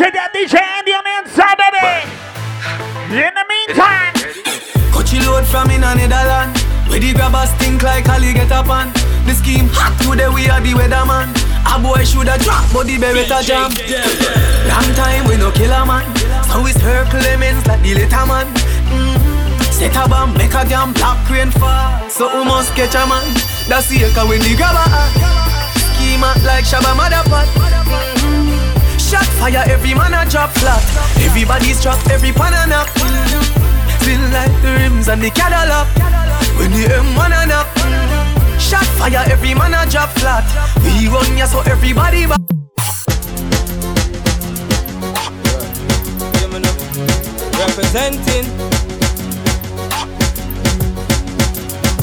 to the DJ and your man Saturday. In the meantime, Coachy load from in another land. Where the grabbers think like Ali get up on. The scheme hot today, we are the weatherman. A boy shoulda dropped, but the Beretta jam. Long time we no kill a man. So it's her claimants like the later man. Set a bomb, make a damn black rain fall. So we must catch a man. That's the echo when the grabber scheme act like Shabba Motherpot. Shot fire, every man a drop flat. Everybody's trapped, every pan a nap. Feel like the rims and the Cadillac. When the M1 a nap. Shot fire, every man a drop flat. We run ya so everybody back. Representing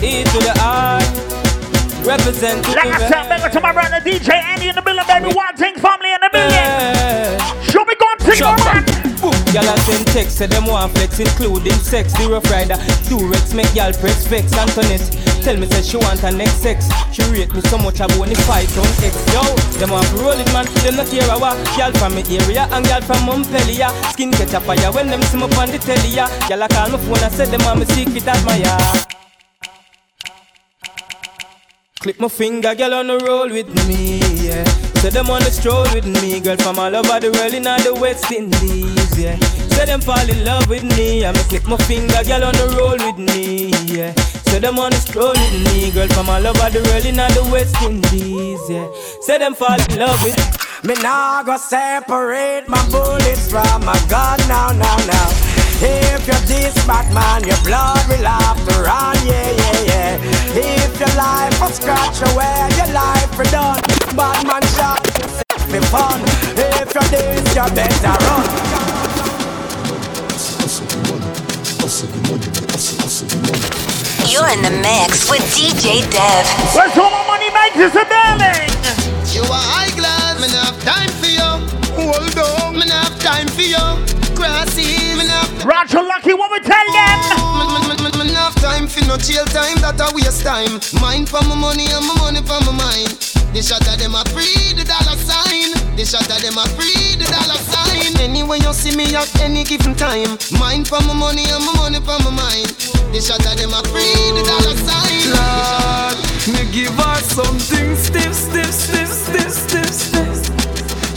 E to the I. Representing. Like I said, back to my brother DJ Andy in the building, baby. One thing, family in the building. Should we go and take a run? Y'all a send text, say them want flex, including sex. The Rough Rider, Durex, make y'all press vex. Antoinette, tell me say she want her next sex. She rate me so much I won't fight on X. Yo, them want to roll it man, them not care a walk. Y'all from my area and y'all from Montpellier. Skin catch a fire when them see me on the telly. Y'all a call my phone and say them want my secret admirer. Click my finger, girl on the roll with me, yeah. Say them on the stroll with me, girl from all over the world in all the West Indies, yeah. Say them fall in love with me, I me click my finger, girl on the roll with me, yeah. Say them on the stroll with me, girl from all over the world in all the West Indies, yeah. Say them fall in love with me. Me now go separate my bullets from my gun, now, now, now. If you're this bad man, your blood will have to run, yeah, yeah, yeah. If your life will scratch away, your life will done. Bad man shot, be fun. If you're this, you better run. You're in the mix with DJ Dev. Where's all my money makes you so darling? You are high class, man, I have time for you. Hold on, man, I have time for you. Roger Lucky, what we tell them? Man, have time for no chill time, that a waste time. Mine for my money and my money for my mind. They shot at them a free the dollar sign. They shot at them a free the dollar sign. Anyway you see me at any given time. Mine for my money and my money for my mind. They shot at them a free the dollar sign. Lord, me give her something stiff, stiff, stiff, stiff, stiff, stiff.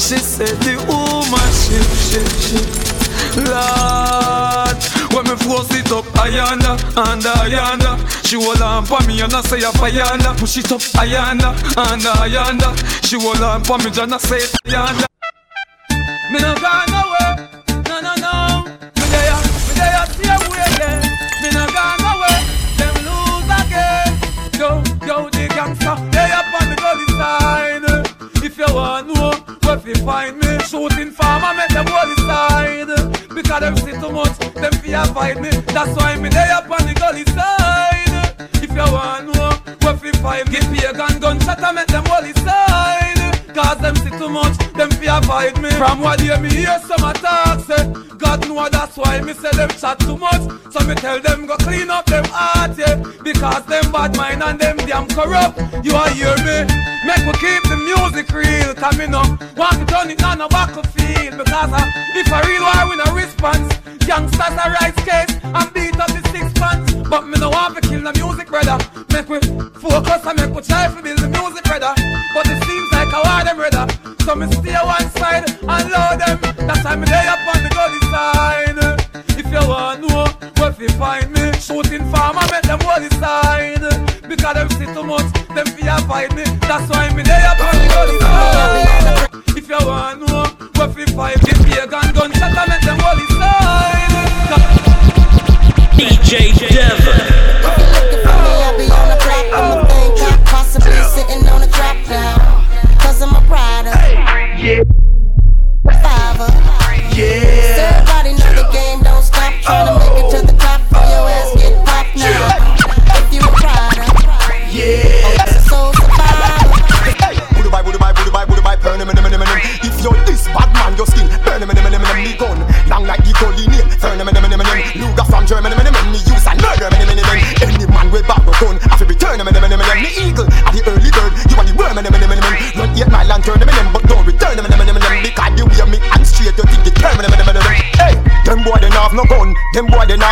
She said the woman shift, shift, shift. Lord, when me force it up, ayanda, anda, ayanda. She will lamp on me and I say ayanda. Push it up, ayanda, anda, ayanda. She will lamp on me and I say ayanda. Me no gone away, no, no, no. Me there, stay away again. Me no gone away, them lose again. Yo, yo, the gangster, they up on the gully side. If you want more, where you find me? Shooting farmer, make them all decide. Because them see too much, them fear fight me. That's why me lay up on the gully side. If you want more, where you find me? Give me a gun, shot and make them all decide. Cause them see too much, them fear fight me. From what you me hear some attacks, God know that's why me say them chat too much. So me tell them go clean up them heart, yeah. Because them bad mind and them damn corrupt. You are hear me? Make me keep the music real. Cause me no want to turn it on a battlefield. Because if a real war win a response, youngsters a rise case and beat up the 6 months. But me no want to kill the music, brother. Make me focus and make me try to build the music, brother. But it seems like I want them, brother. So me stay one side and love them. That's why me lay up on the gully side. If you want to know where you find me, shooting farmer, make them all decide. Because them see too much, them fear fight me. That's why me lay up on the gully side. If you want to know where you find me, be a gun, shot and make them all decide. DJ Devil. I be on the block, I'm a thing, can't possibly sitting on a drop now. Cause I'm a rider. Yeah. Fiver. Yeah. Everybody know the game, don't stop. Trying to make it to the top, for your ass get popped now. If you a rider. Yeah. Oh, it's a soul survivor. Woody buy, if you're this bad man, your skin, burn him, me gun. Long like the goalie nail, turn him, Luga from Germany, me use a murder,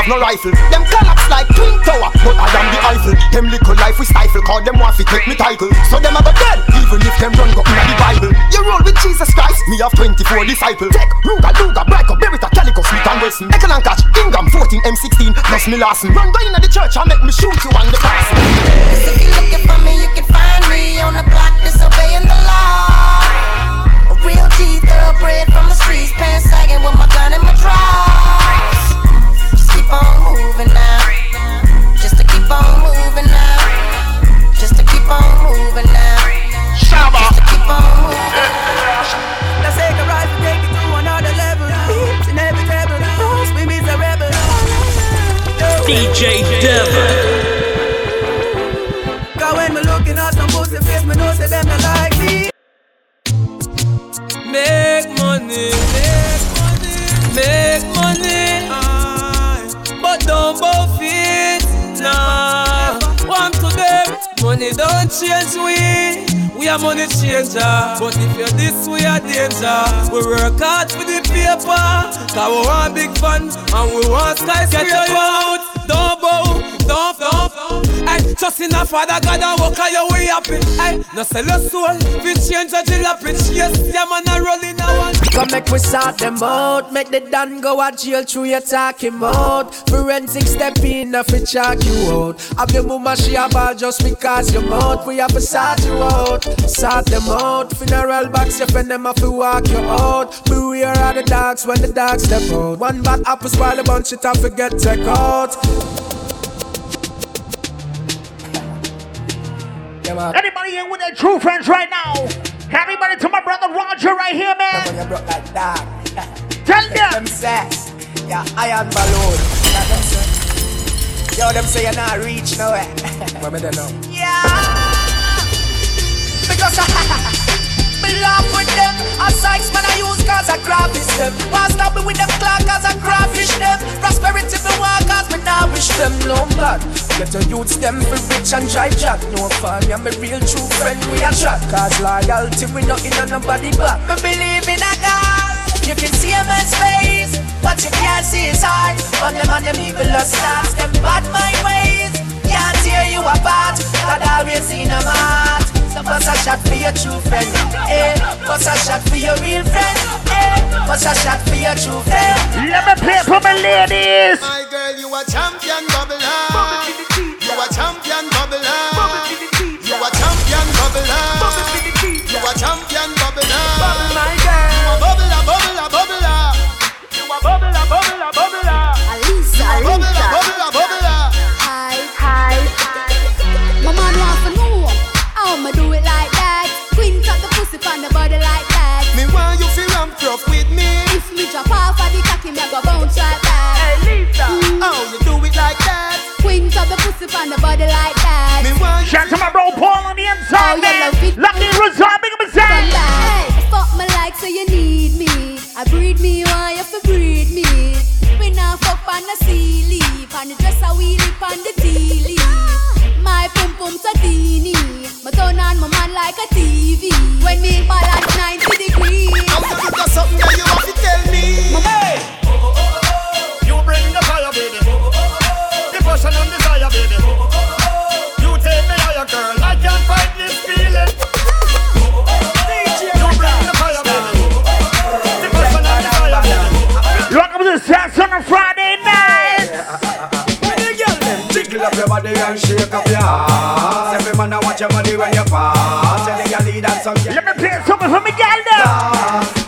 no rifle. Them collapse like Twin Tower, but I am the Eiffel. Them little life we stifle, cause them want to take me title. So them about dead, even if them run go in the Bible. You roll with Jesus Christ, me have 24 disciples. Tech, Ruga, Luga, Brico, Berita, Calico, Smith and Wesson. Ekeland catch, Ingham, 14, M16, plus me last. Run going in the church, I make me shoot you on the cross. If you're looking for me, you can find me on the block disobeying the law. A real G, thoroughbred from the streets, pants sagging with my gun in my drawers. Just keep on moving now. Just to keep on moving now. Just to keep on moving now. Just to keep on moving now. Let's take a ride and take it to another level. It's in every table. We miss a rebel. DJ Devil. Me know say them not like me. Make money, make money, make money. But don't both it now. One to them, money don't change we. We are money changer. But if you're this, we are danger. We work hard for the paper, cause we want big fun and we want skyscraper. Get out, don't bow, don't. Just in a father God and walk on your way happy. Aye, no sell your soul, we change a jalopy. Yes, your man a rolling a one. Come make we sort them out. Make the Dan go a jail through your talking mouth. Forensic step in if we check you out. Have the mama she a ball just because your mouth. We have to sort you out, sort them out. Funeral box, you fend them off, we walk you out. Beware of the dogs when the dogs step out. One bad apple spoil a bunch of tough, we get take out. Anybody here with their true friends right now? Everybody to my brother Roger right here, man. You broke like that. Tell them. Them says, yeah, iron balloon. Tell them say, yo, them say you're not rich nowhere. What me they know? Yeah. Because I laugh with them. I size man I use cause I graphish them. Why stop me with them clock cause I graphish them. Prosperity for work cause me now wish them long blood. Get a youth them for rich and dry jack. No fun, I'm a real true friend we a track. Cause loyalty we not in on nobody back. Me believe in a God. You can see a man's face, but you can't see his heart. On them and them evil stars, them bad my ways. Can't tear you apart, God always in a heart. So bust a shot for your true friend, eh? Bust a shot for your real friend, eh? Bust a shot for your true friend. Let me play for my ladies. My girl, you a champion bubbler. You a champion bubbler. You a champion bubbler. You a champion bubbler. My girl, you a bubbler, bubbler, bubbler. You a bubbler, bubbler, bubbler. Alisa, Alisa, bubbler, bubbler. Hi. My man wants to know how I'ma do it like that. Queen got the pussy on the body like that. Me want you to ramp up with me. If me drop off of the cocky, me go bounce right back. Alisa, how you do it like that? Queens of the pussy on the body like that. Shout to my bro Paul on the inside, man. Lucky result, big mistake. Hey, fuck me like so you need me. I breed me, why you have to breed me? We now fuck on the sea leaf, on the dress I wheel leap on the tea leaf. My pum pum satini, my turn on my man like a TV. When me ball at 90 degrees. I'm gonna do something that you have to tell me. Hey, you bring the fire, baby. Passion and desire, baby. You take me higher, girl. I can't fight this feeling. You bring the fire, baby. The passion and desire, baby. Welcome to the Sass on a Friday night. When you get them, jiggle up your body and shake up your ass. Every man I watch your body when you pass. Tell you your lead and some. Let me play something for me, girl.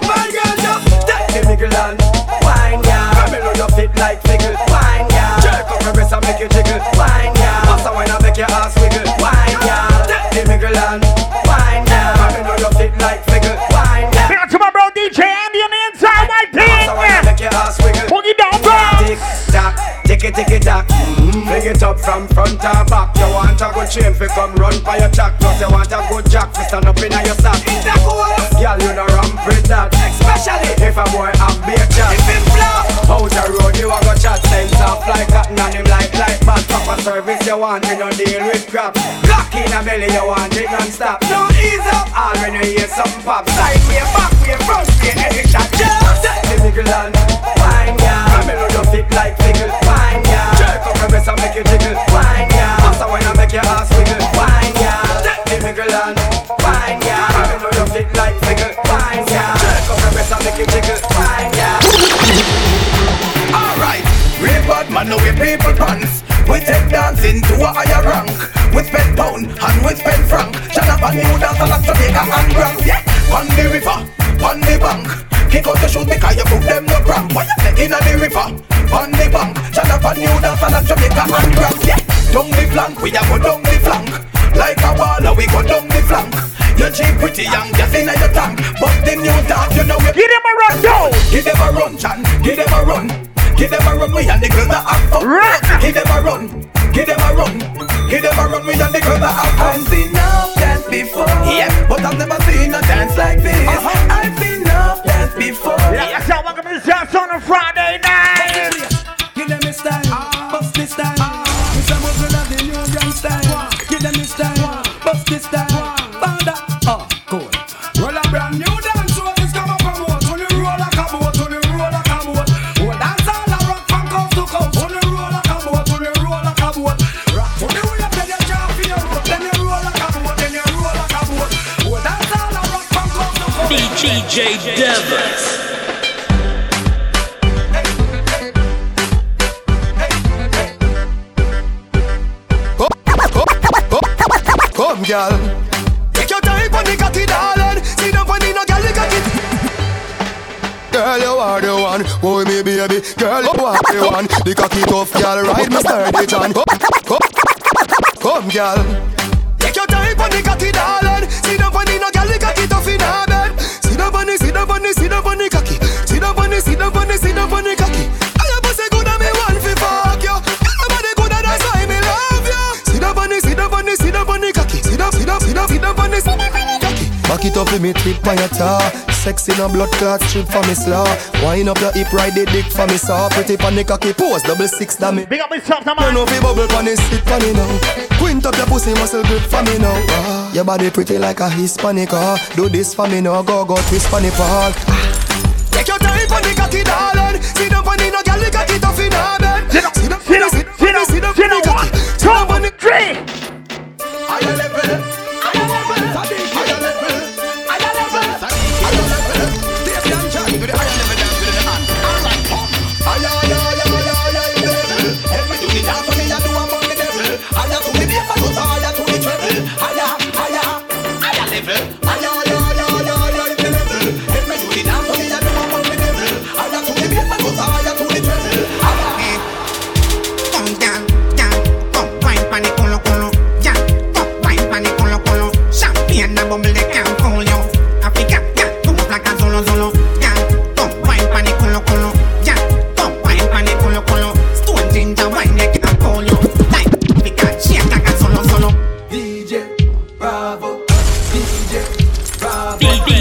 My girl, just take the wiggle and wine, yeah. Come below your feet like wiggle, wine, yeah. Press and make you jiggle, wine, yeah. Master wine and make your ass wiggle, wine, yeah. Take the wiggle and wine, yeah. I know your feet like wiggle, wine, yeah. Back to my bro DJ Andy on the inside, my thing, yeah. Master wine and make your ass wiggle, boogie down, bro. Tick tock, ticky ticky tock. Bring it up from front to back. You want a good chain fi come run by your jack. Not you want a good jack fi stand up inna your sack. It's the cool, girl, you no ramp with that. Especially if a boy have big chat. If him blow out the road, you a go chat. Same soft like cotton and him like bad. Proper service you want, you no deal with crap. Block in a belly you want, it non-stop. No ease up, all when you hear some pop. Side way, back way, front way, any shot. Just take the wiggle and wine. wine ya. I mellow your feet like wiggle, wine ya. Jerk up your waist and make you jiggle, wine ya. After wine I make your ass wiggle, wine ya. Take the wiggle and wine ya. I mellow your feet like wiggle, wine ya. Jerk up your waist and make you jiggle, wine ya. Alright, real bad man, no we people pants. We take dancing to a higher rank. We spend pound and we spend franc. Janapan new dance and Jamaica and grand. Yeah, on the river, on the bank. Kick out your shoes because you put them no cramp. What you say in the river, on the bank. Janapan new dance and Jamaica and grand. Yeah, down the flank, we a go down the flank. Like a baller, we go down the flank. You cheap pretty young, just in your tank. But the new dance, you know we give them a run, yo. Give them a run, Chan, give them a run. Give them a run, we and the girls that have fun. Give them a run, give them a run. Give them a run, we and the girls that have fun. I've seen enough dance before, yeah. But I've never seen a dance like this. I've seen enough dance before. Yeah, so welcome to Jazz on a Friday night. Give them a style, bust this style. We're supposed to love the new young style. Give them a style, bust this style. Found that, cool. Roll a brand new dance. DJ Devers. Come, girl. Take your time when you got it, darling. See them when you no girl, you got it. Girl, you are the one. Oh, me baby. Girl, you are the one. The cocky tough girl, right, Mr. Dejan. Come, girl. Take your time when you got it, darling. See them when you no girl, you got it off in her bed. Sit up on the cocky. Sit up on the cocky. I have a good and me want to fuck you. Everybody good and that's why me love you. Sit up on the cocky. Sit up on the cocky. Back it up with me, trip on your tar. Sex in a blood clot, trip for me slaw. Wine up your hip, ride the dick for me saw. Pretty pan the cocky, pose, 6 damn it. Big up myself, man. You know fi bubble pan it, sit pan it now. Quint up your pussy muscle grip for me now. Your body pretty like a Hispanic. Do this for me now, go twist for me fall. Take your time for the cocky, darling. See them for the no girl, you got it off in her bed. Sit up, 2, 3.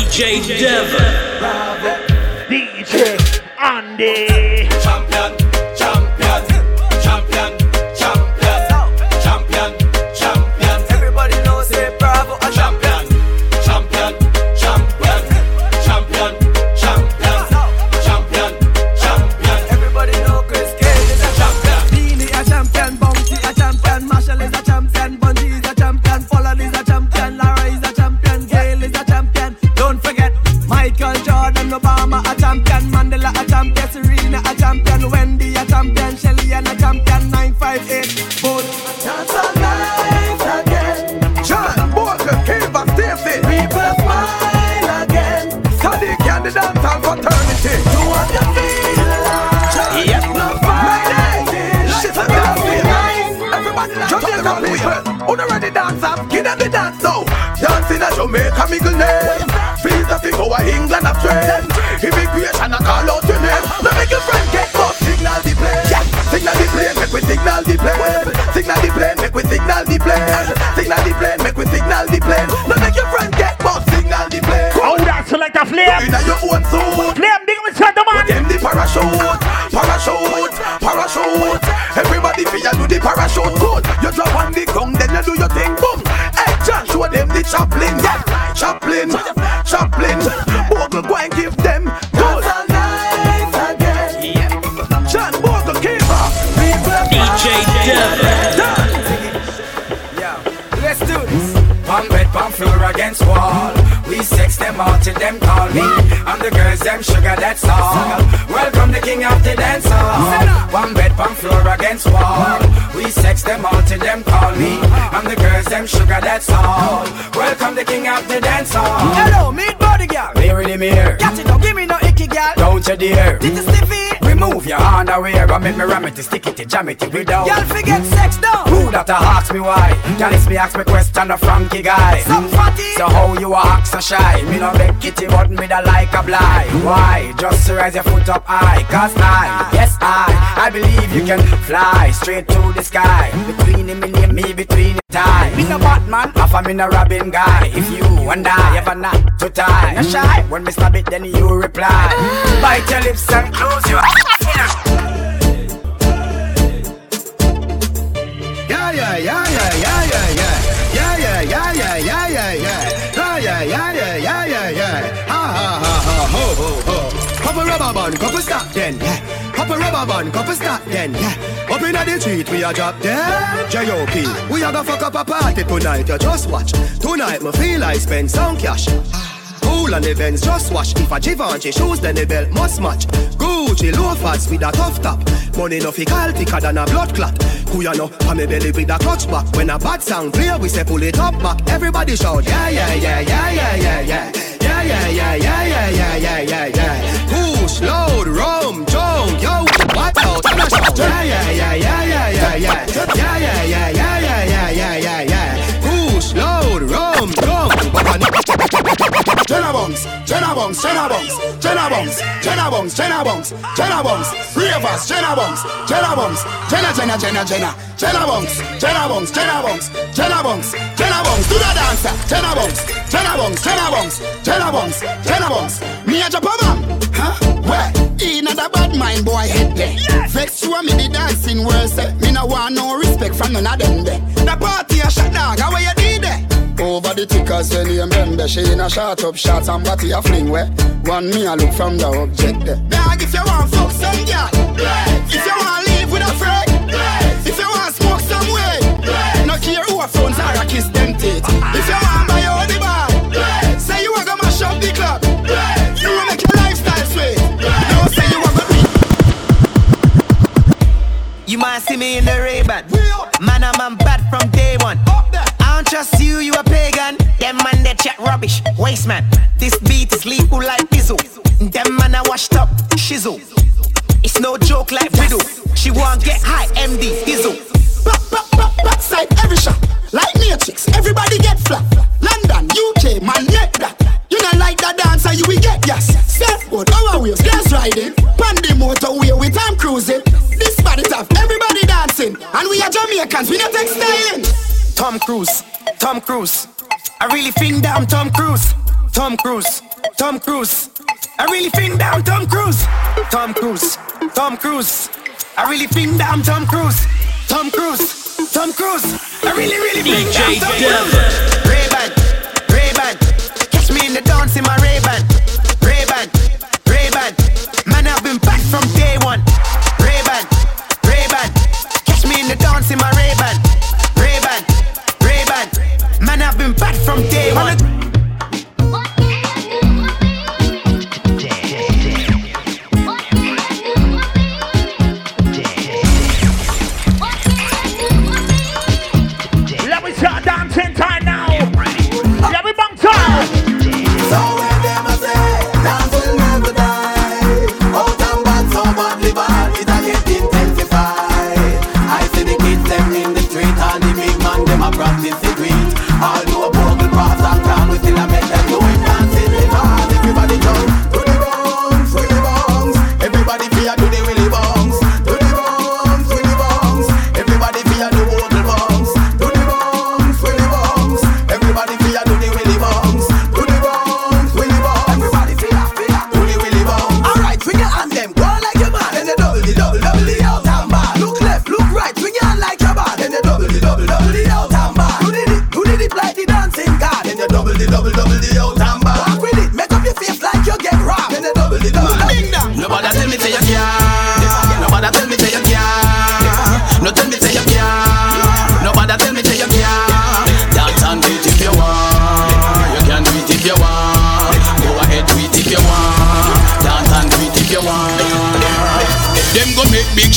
DJ Devon, bravo, DJ Andy, champion. Everybody knows say bravo, a champion. Everybody know Chris Cage is a champion. Beanie a champion, Bounty a champion, Marshall is a champion, Bungie is a champion, Folland is a champion, Lara is a champion, Gail is a champion. Don't forget, Michael Jordan, Obama a champion, Mandela a champion, Serena a champion, Wendy a champion, Shelly and a champion, 958, both. Dance all night again. John, Walker, Cave and Stacy. People smile again. Study candidates and fraternity. Do what you feel like. Yep. Not Friday. Shit and dancing. Everybody like Jamaica people. Who don't ready dance up? Give them the dance now. Dancing at Jamaica, me good name. Over England a trend, immigration a call out your name. Now make your friend get up, signal the plane. Yeah. Signal the plane, make we signal the plane. Signal the plane, make we signal the plane. Signal the plane, make we signal the plane. Now make your friend get up, signal the plane. Oh, that's like a flame. Now your own suit. Flame, big with shot the man. Give them the parachute. Everybody fear do the parachute good. You drop on the ground, then you do your thing. Boom. Hey, John, show them the chaplain. Yeah. Chaplain, Bogle, go and give them gold. Dance all night again. Yeah. Pan bed, pan floor against wall. We sex them all till them call me. And the girls them sugar, that's all. Welcome the king of the dance hall. One bed, pan floor against wall. We sex them all till them call me. And the girls them sugar, that's all. Welcome the king of the dance hall. Hello, meet body girl. Mary the mirror. Got it, don't give me no icky girl. Don't you dare. Did you sniff it? Remove your underwear and make me ram it, stick it, jam it, without. Y'all forget sex though. Who that ask me why? Y'all is me ask me question, a Frankie guy. Some fatty. So how you act so shy? Me no beg kitty but me da like a blind. Why? Just to raise your foot up high. Cause I, yes I believe you can fly straight to the sky. Between him and him, me between the time. Me no Batman, half a me no Robin guy. If you and I ever not to tie, no shy. When me stab it then you reply. Bite your lips and close your eyes. Couple stop then, yeah. Couple rubber band, couple stop then, yeah. Up in the street, we a drop dead. J.O.P. We a go fuck up a party tonight, you just watch. Tonight, me feel like spend some cash. Cool and the Benz just wash. If a Givenchy shoes, then the belt must match. Gucci loafers with a tough top. Money no fi call thicker than a blood clot. Kuya no, pa me belly with a clutch back. When a bad sound play, we say pull it up back. Everybody shout, yeah, yeah, yeah, yeah, yeah, yeah, yeah. Yeah, yeah, yeah, yeah, yeah, yeah, yeah, yeah, yeah. Push, load, rum, junk, yo, what out, and a shout. Yeah, yeah, yeah, yeah, yeah, yeah, yeah. Yeah, yeah, yeah, yeah, yeah, yeah, yeah, yeah, yeah. Push, load, rum, junk, what a shout. Jenabongs, Jenabongs, Jenabongs, Jenabongs, Jenabongs, Jenabongs, Jenabongs, Reavers, Jenabongs, Jenabongs, Jenna, Jenna, Jenna, Jenna, Jenabongs, Jenabongs, Jenabongs, Jenabongs, Jenabongs, do the dancer, Jenabongs, Jenabongs, Jenabongs, Jenabongs, Jenabongs, me a Japama, huh? Where? In a bad mind boy head there. Vex you and me the dancing world set. Me no want no respect from none of them there. The party a shot dog, how you did there? Over the tickers, when you remember, she in a shot up shots and body a fling where. One me a look from the object there. Dog, if you want fuck some girl, if you want live with a freak, if you want smoke some way, no care who a phones are a kiss them teeth. If you want buy all the bar, say you a go mash up the club, you will make your lifestyle sweet. Don't say you a go be. You might see me in the Ray-Ban, man, I'm bad from day one. I don't trust you, you a pagan. Them man they chat rubbish, waste man. This beat is lethal like Izzo. Them man I washed up, shizzle. It's no joke like riddle. She won't get high, MD, Izzo. Back, back, back, backside every shot. Like Matrix, everybody get flat. London, UK, man, get that. You not like that dancer, you will get yes. Surfboard, our wheels, glass riding. Pandy motorway with time cruising. This body top, everybody dancing. And we are Jamaicans, we not take styling. Tom Cruise, Tom Cruise. I really think that I'm Tom Cruise. Tom Cruise, Tom Cruise. I really think that I'm Tom Cruise. Tom Cruise, Tom Cruise. I really think that I'm Tom Cruise. Tom Cruise, Tom Cruise. I really, really think that I'm Tom Cruise. Ray-Ban, Ray-Ban. Catch me in the dance in my Ray-Ban. Ray-Ban, Ray-Ban. Man, I've been back from day one. Ray-Ban, Ray-Ban. Catch me in the dance in my Ray-Ban. Man, I've been bad from day one. Let me start dancing time now. Let me bump time. So when them I say, dance will never die. Out and bad, so badly bad, it I get intensified. I see the kids them in the street and the big man them I practice it with. I'll do a bubble pass and come with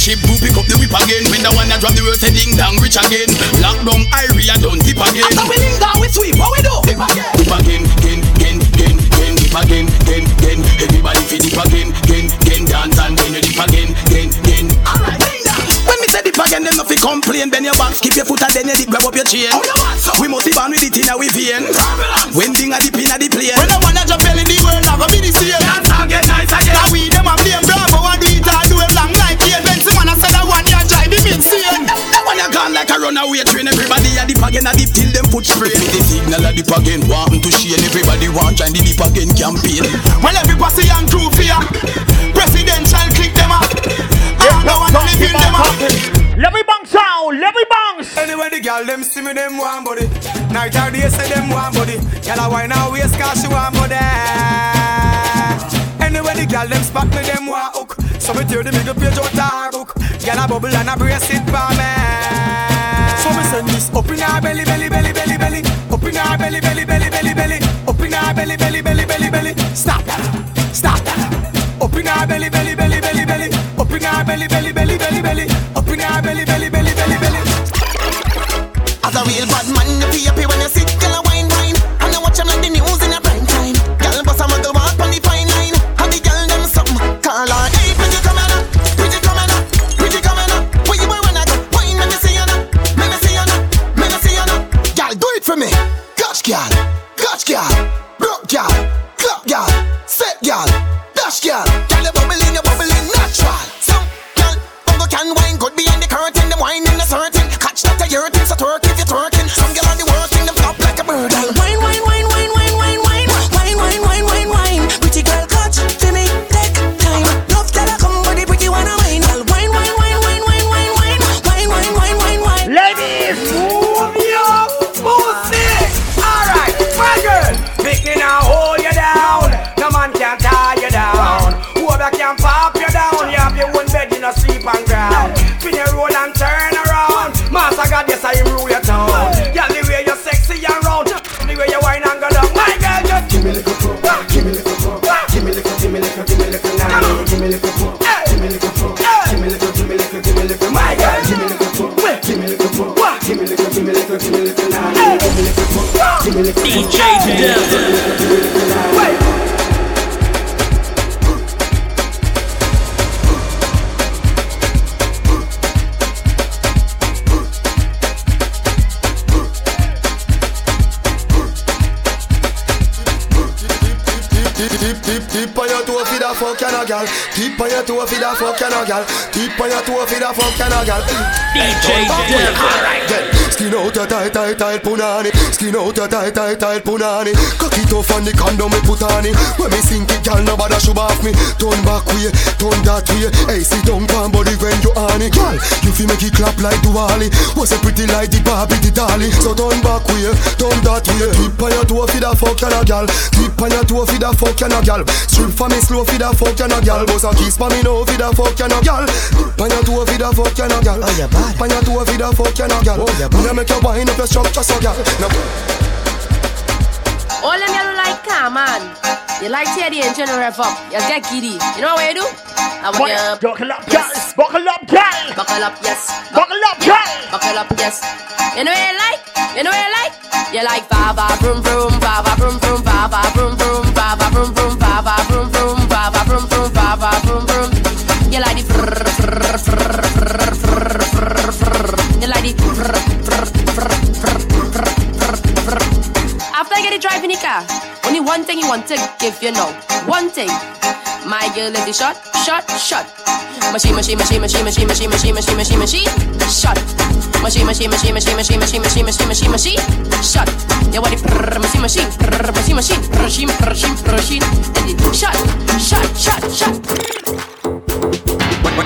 ship to pick up the whip again. When the one that drop the world say ding dang rich again. Lock down Iria down dip again. After we ding dang we sweep, what we do? Dip again. Dip again, again, dip again, again. Everybody fit dip again, again, dance and then you dip again, again. Alright, ding dang. When me say dip again, then nothing complain. Bend your back, skip your foot and then you dip, grab up your chain. We must be born with it in a vein. When ding a dip in a dip plane. When the one that drop in the world, I go be the same. Dance again, nice again. Now we them a blame Bravo and do it all. Do it long like here. Benziman I said that one you drive him insane. That one you gone like a runaway train. Everybody a dip again, a dip till them put spray. The signal a dip again, want to share. Everybody want join the dip again campaign. Well every posse and crew fear. Presidential click them up. No one to live in them up. Let me bounce out, let me bounce. Anyway, the girl them see me them one body. Night or day say them one body. Girl I wine now waist 'cause she one body. Anyway, the girl them spot me them one hook. So me tear the middle page out her book. Girl a bubble and a brace it for me. So me send this up in her belly, belly, belly, belly, belly. Up in her belly, belly, belly, belly, belly. Up in her belly, belly, belly, belly, belly. Stop that, stop that. Up in her belly, belly, belly, belly, belly. Up in her belly, belly, belly, belly, belly. Up in her belly, belly, belly, belly, belly. As a real bad man, you be happy when you sit, girl, a wine, wine. And I watch them like the news in a prime time. Girl, boss, I'm a girl, walk on the fine line. And the girl, them something, call her. Hey, pretty coming up, pretty coming up, pretty coming up. Where you were when I go, wine, let me see you now. Let me see you now, let me see you now. Girl, do it for me. Gosh, girl, gosh, girl. Broke, girl, club, girl, set, girl, dash, girl. Girl, you're bubbling natural. Can wine good behind the curtain, them wine in the certain. Catch that you're hurting, so twerk if you're twerking. Some girl on the working, them flop like a bird. Wine, wine, wine, wine, wine, wine, wine. Wine, wine, wine, wine, wine. Pretty girl, catch for me, take time. Love that I come with the pretty wine and wine. Wine, wine, wine, wine, wine, wine, wine. Wine, wine, wine, wine, wine. Ladies, move your pussy. Alright, my girl. Picking and hold you down. No man can tie you down. Whoever can pop you down, you have your own bed, you know, sleep and spin your roll and turn around. Master God, yes, I rule your town. Yeah, the way you're sexy and round, the way you wine and go down. My girl, just give me a little more, give me a little more, give me a little, give me a little, give me a little now. Give me a little more, give me a little more, give me a little, give me a little, give me a little. My girl, give me a little more, give me a little more, give me a little, give me a little, give me a little now. Give me a little more, give me a little, DJ Dell. Tip on your toe for the fucking a girl. Tip on your toe for the fucking a girl. DJ Dell, alright then. Skin out your tight, tight, tight punani. Skin out your tight, tight, tight punani. Cock it off on the condom me put on it. When me sink it, girl, nobody should off me. Turn back way, turn that way. Hey, sit down, palm body when you on it, girl. You feel make it clap like Duali. Was a pretty like the Barbie, the Dolly. So turn back way, turn that way. Tip on your toe for the fucking a girl. Tip on your toe for the fucking a girl. Strip for me slow for the fucking a girl. Boss a kiss for me no for the fucking a girl. Pan your toe for the fucking a girl. Oh, yeah, bad. Pan your toe for the fucking a girl. Oh, yeah, bad. Make your wine up your structure, so girl. No. All them yellow like, come on. You like tear the engine and rev up. You get giddy. You know what you do? I want you. Buckle up, yes. Buckle up, yes. Buckle up, yes. Buckle up, yes. Buckle up, yes. You know what you like? You know what you like? You like baba vroom vroom, baba vroom vroom, baba vroom vroom, baba vroom vroom, baba vroom vroom, baba vroom vroom, baba vroom vroom. You like the brrr brrr brrr brrr brrr brrr. You like the. After I get it driving the car, only one thing you want to give, you know. One thing. My girl is the shot, shot, shot. Machine, machine, machine, machine, machine, machine, machine, machine, machine, machine, shot. Machine, machine, machine, machine, machine, machine, machine, machine, machine, machine, shot. You want it, machine, machine, machine, machine, machine, machine, machine, shot, shot, shot, shot.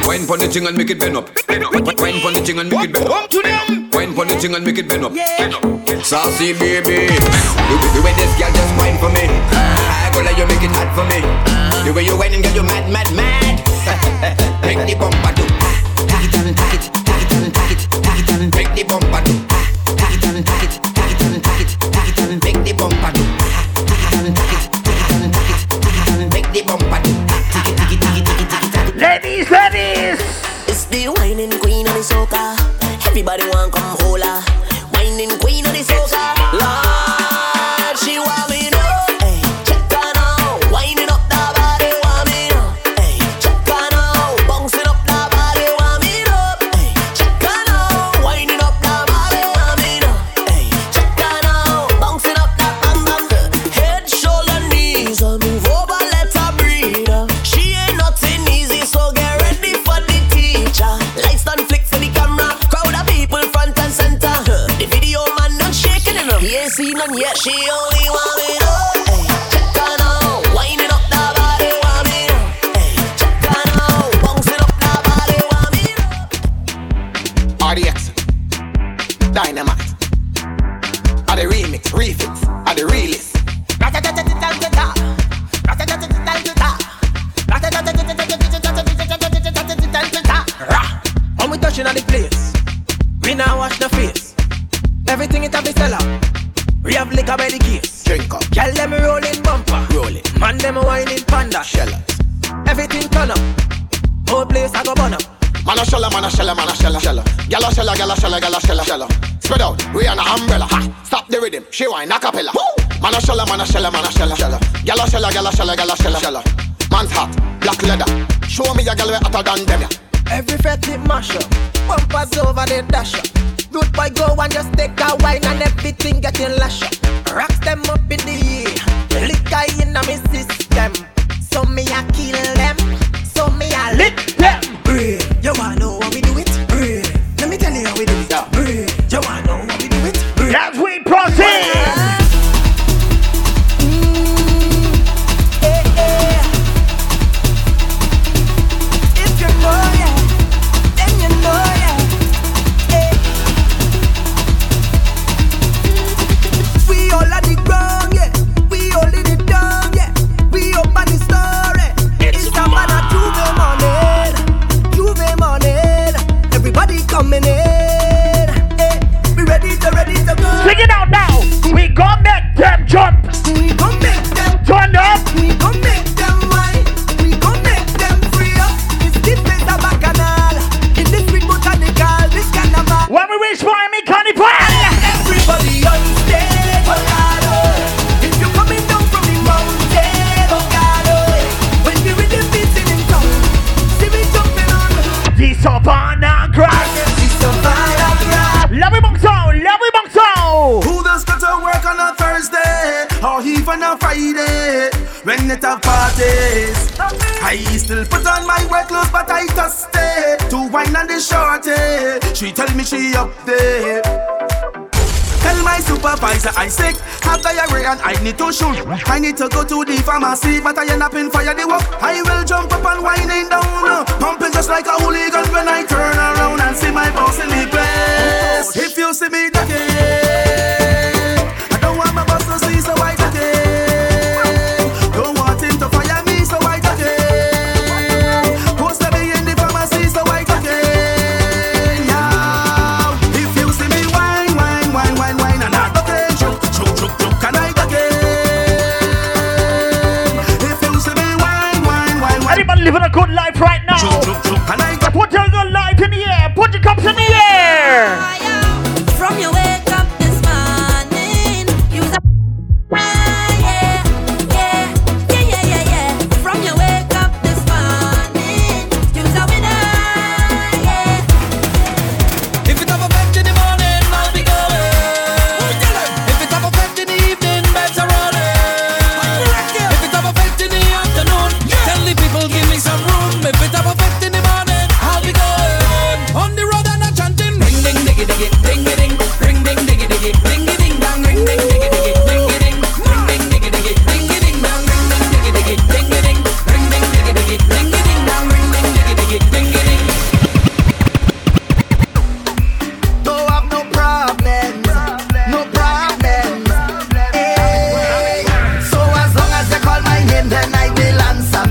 Wine for the thing and make it bend up. Wine for the thing and make it bend up. Wine for the thing and make it bend up. Saucy baby, the way this girl just wine for me. I go like you make it hot for me. The way you wine and get you mad, mad, mad. Make the bumper do. Take it down and take it, take it down and take it, take it down and make the bumper do. Take it down and take it, take it down and take it, take it down and make the bumper do. Take it down and take it, take it down and take it, take it down and make the bumper do. Ladies, ladies! It's the and yet she only want me to Chicano, winding up the body, want me to Chicano, bouncing up the body, want me to RDX, Dynamite, are the remix, refix, are the realest. How we touching on the place? We now wash the face. Everything it have been sell out. We have liquor by the case. Drink up. Girl them rolling bumper. Rolling. Man them whining panda. Shellers. Everything turn up. Whole place I go burn up. Man a shella, man a shella, man a shella, shella. Girl a shella, girl a shella, girl a shella, shella. Spread out. We on an umbrella. Ha. Stop the rhythm. She whine a cappella. Man a shella, man a shella, man a shella, shella. Girl a shella, girl a shella, girl a shella, shella. Man's hot, black leather. Show me your girl way hotter than them. Every fetty mash up, bumpers over the dash up. Rude boy go and just take a wine and everything getting lash up. Rocks them up in the air, liquor in my system. So me a kill them, so me a lick them. Breathe, you wanna know how we do it? Breathe, let me tell you how we do it. Breathe, you wanna know how we do it? Breathe. That's we proceed. She tell me she up there. Tell my supervisor I sick, have diarrhea and I need to shoot. I need to go to the pharmacy, but I end up in fire the work. I will jump up and winding down, pumping just like a hooligan when I turn around and see my boss in the place. If you see me ducking, I don't want my boss to see, so I ducking. Don't want him to fire me, so I ducking. Living a good life right now. Put your good life in the air. Put your cups in the air. From your wake up this morning, you was From your wake up this morning, you was a winner. Yeah. If it's up a fetch in the morning, I'll be going. If it's up a fetch in the evening, beds are rolling. If it's up a fetch in the afternoon, tell the people give. Some room, if it's up a fest in the morning, I'll be going. On the road and I'm chanting. Ring ding diggy diggy, ding ding, ring ding diggy diggy, ding ding dong, ring ding diggy diggy, ding ding, ring ding diggy diggy, ding ding dong, ring ding diggy diggy, ding ding, ring ding diggy diggy, ding ding dong, ring ding diggy diggy, ding ding. Don't have no problems, no problems. So as long as they call my name, then I will answer.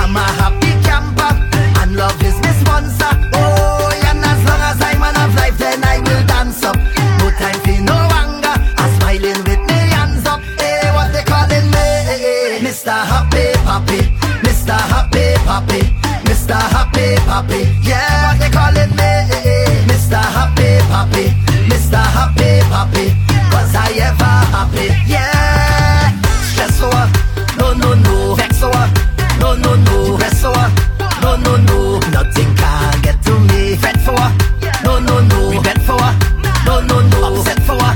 I'm a happy camper, and love is my sponsor. Oh, and as long as I'm man of life, then I will dance up. No time for no anger, I'm smiling with my hands up. Hey, what they calling me? Mr. Happy Papi, Mr. Happy Papi, Mr. Happy Papi. Yeah, what they calling me? Mr. Happy Papi, Mr. Happy Papi. Was I ever happy? Yeah, stress over, no, vex over. No, rest for no, nothing can get to me. Fret for no, we bet for no, upset for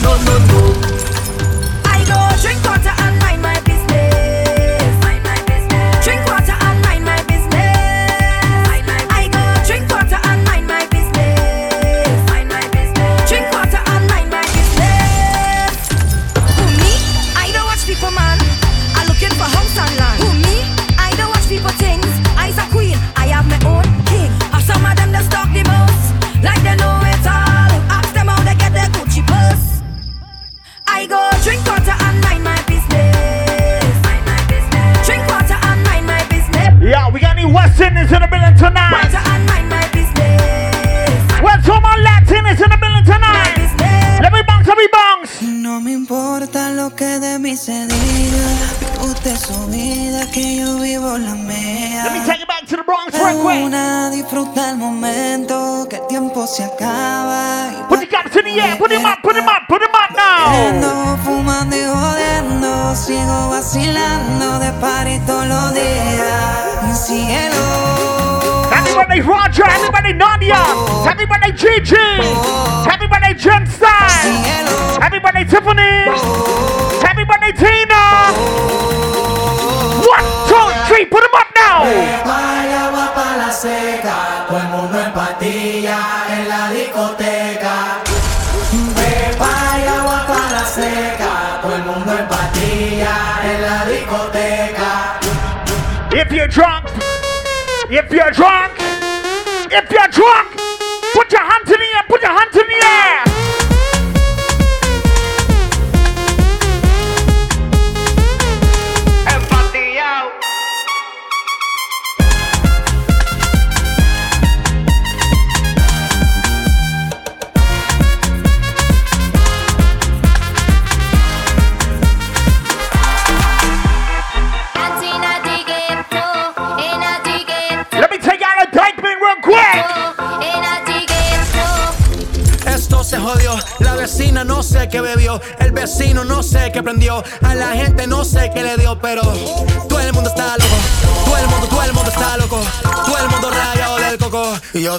no. I go drink water and mind my business. Drink water and mind my business. I tonight. Well, to my Latinas in the building tonight. Let me bounce, let me bounce. No me importa lo que de mí se diga. Usted su vida, que yo vivo la mía. Let me take it back to the Bronx real quick. Disfruta el momento, que el tiempo se acaba. Put your cups in the air, put them up, put them up, put them up now. Fumando y jodiendo, sigo vacilando de party todos los días. Cielo. Everybody Roger, everybody Nadia, everybody Gigi, everybody Jensen, everybody Tiffany, everybody Tina. 1, 2, 3, put them up now. Baila guapa la seca, todo el mundo en patilla en la discoteca. Baila guapa la seca, todo el mundo en patilla en la discoteca. If you're drunk. If you're drunk, if you're drunk, put your hands in the air, put your hands in the air. Empatía. Esto se jodió, la vecina no sé qué bebió, el vecino no sé qué prendió, a la gente no sé qué le dio, pero todo el mundo está loco, todo el mundo está loco, todo el mundo rayado del coco, y yo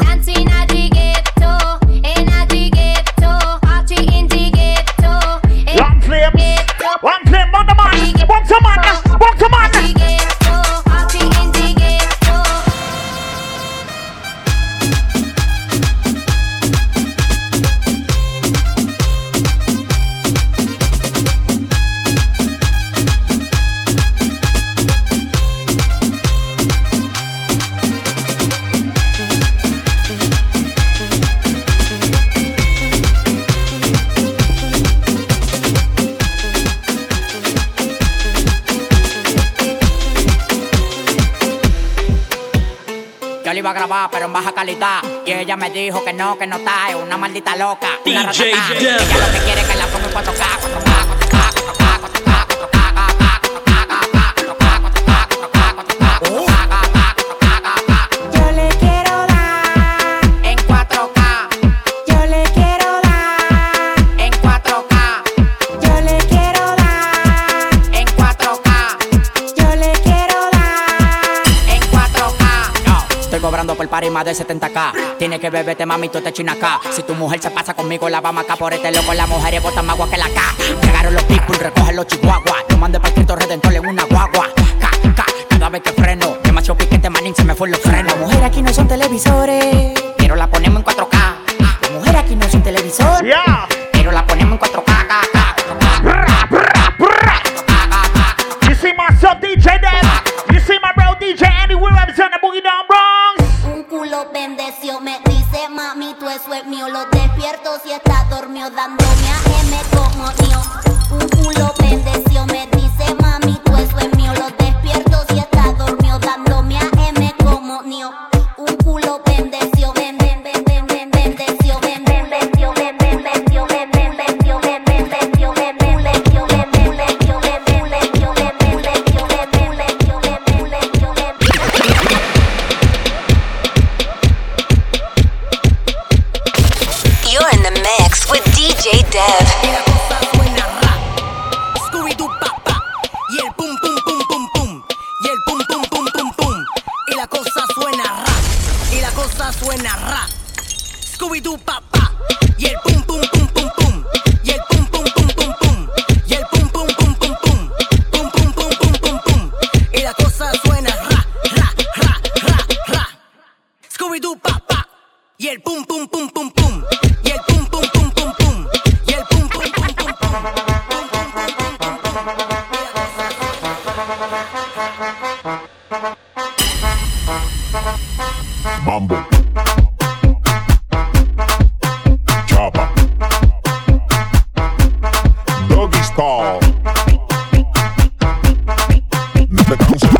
One flip, one command, iba a grabar pero en baja calidad y ella me dijo que no está, es una maldita loca, una ratata. Ella lo que quiere es que la ponga en 4K. Yo le quiero dar en 4K. Yo le quiero dar en 4K. Yo le quiero dar en 4K. Yo le quiero dar en 4K. Estoy cobrando por party más de 70K. Tienes que beberte, mami, tú te chinas acá. Si tu mujer se pasa conmigo, la vamos acá. Por este loco, las mujeres botan más agua que la K. Llegaron los people, recogen los chihuahuas. No mande pa'l Cristo Redentor en una guagua. K, K, cada vez que freno. Demasiado piquete, manín, se me fue los frenos. Las mujeres aquí no son televisores, pero la ponemos en 4K. Las mujeres aquí no son televisores, yeah, pero la ponemos en 4K. You see my sub DJ Dev? You see my bro DJ Andy? We're representing the Boogie Down Bronx. Los bendeció, me dice mami, tú eso es mío. Los despierto si estás dormido, dándome a M como yo. Un culo bendeció, me dice mami, tú eso es mío. Los despierto si estás dormido, dándome a M como yo. Un culo bendeció, bendeció, bendeció, bendeció, bendeció, bendeció, bendeció, bendeció, bendeció, bendeció, bendeció, bendeció, bendeció. J Dev. Scooby Doo Papa. Y el pum pum pum pum pum. Y el pum pum pum pum pum. Y la cosa suena ra. Y la cosa suena ra. Scooby Doo Papa. Y el pum pum pum pum pum. Y el pum pum pum pum pum. Y el pum pum pum pum pum. Pum pum pum pum pum pum. Y la cosa suena ra ra ra ra ra. Scooby Doo Papa. Y el pum pum pum pum pum. Y el pum pum pum pum pum. Mambo, chapa, doggy style, the council,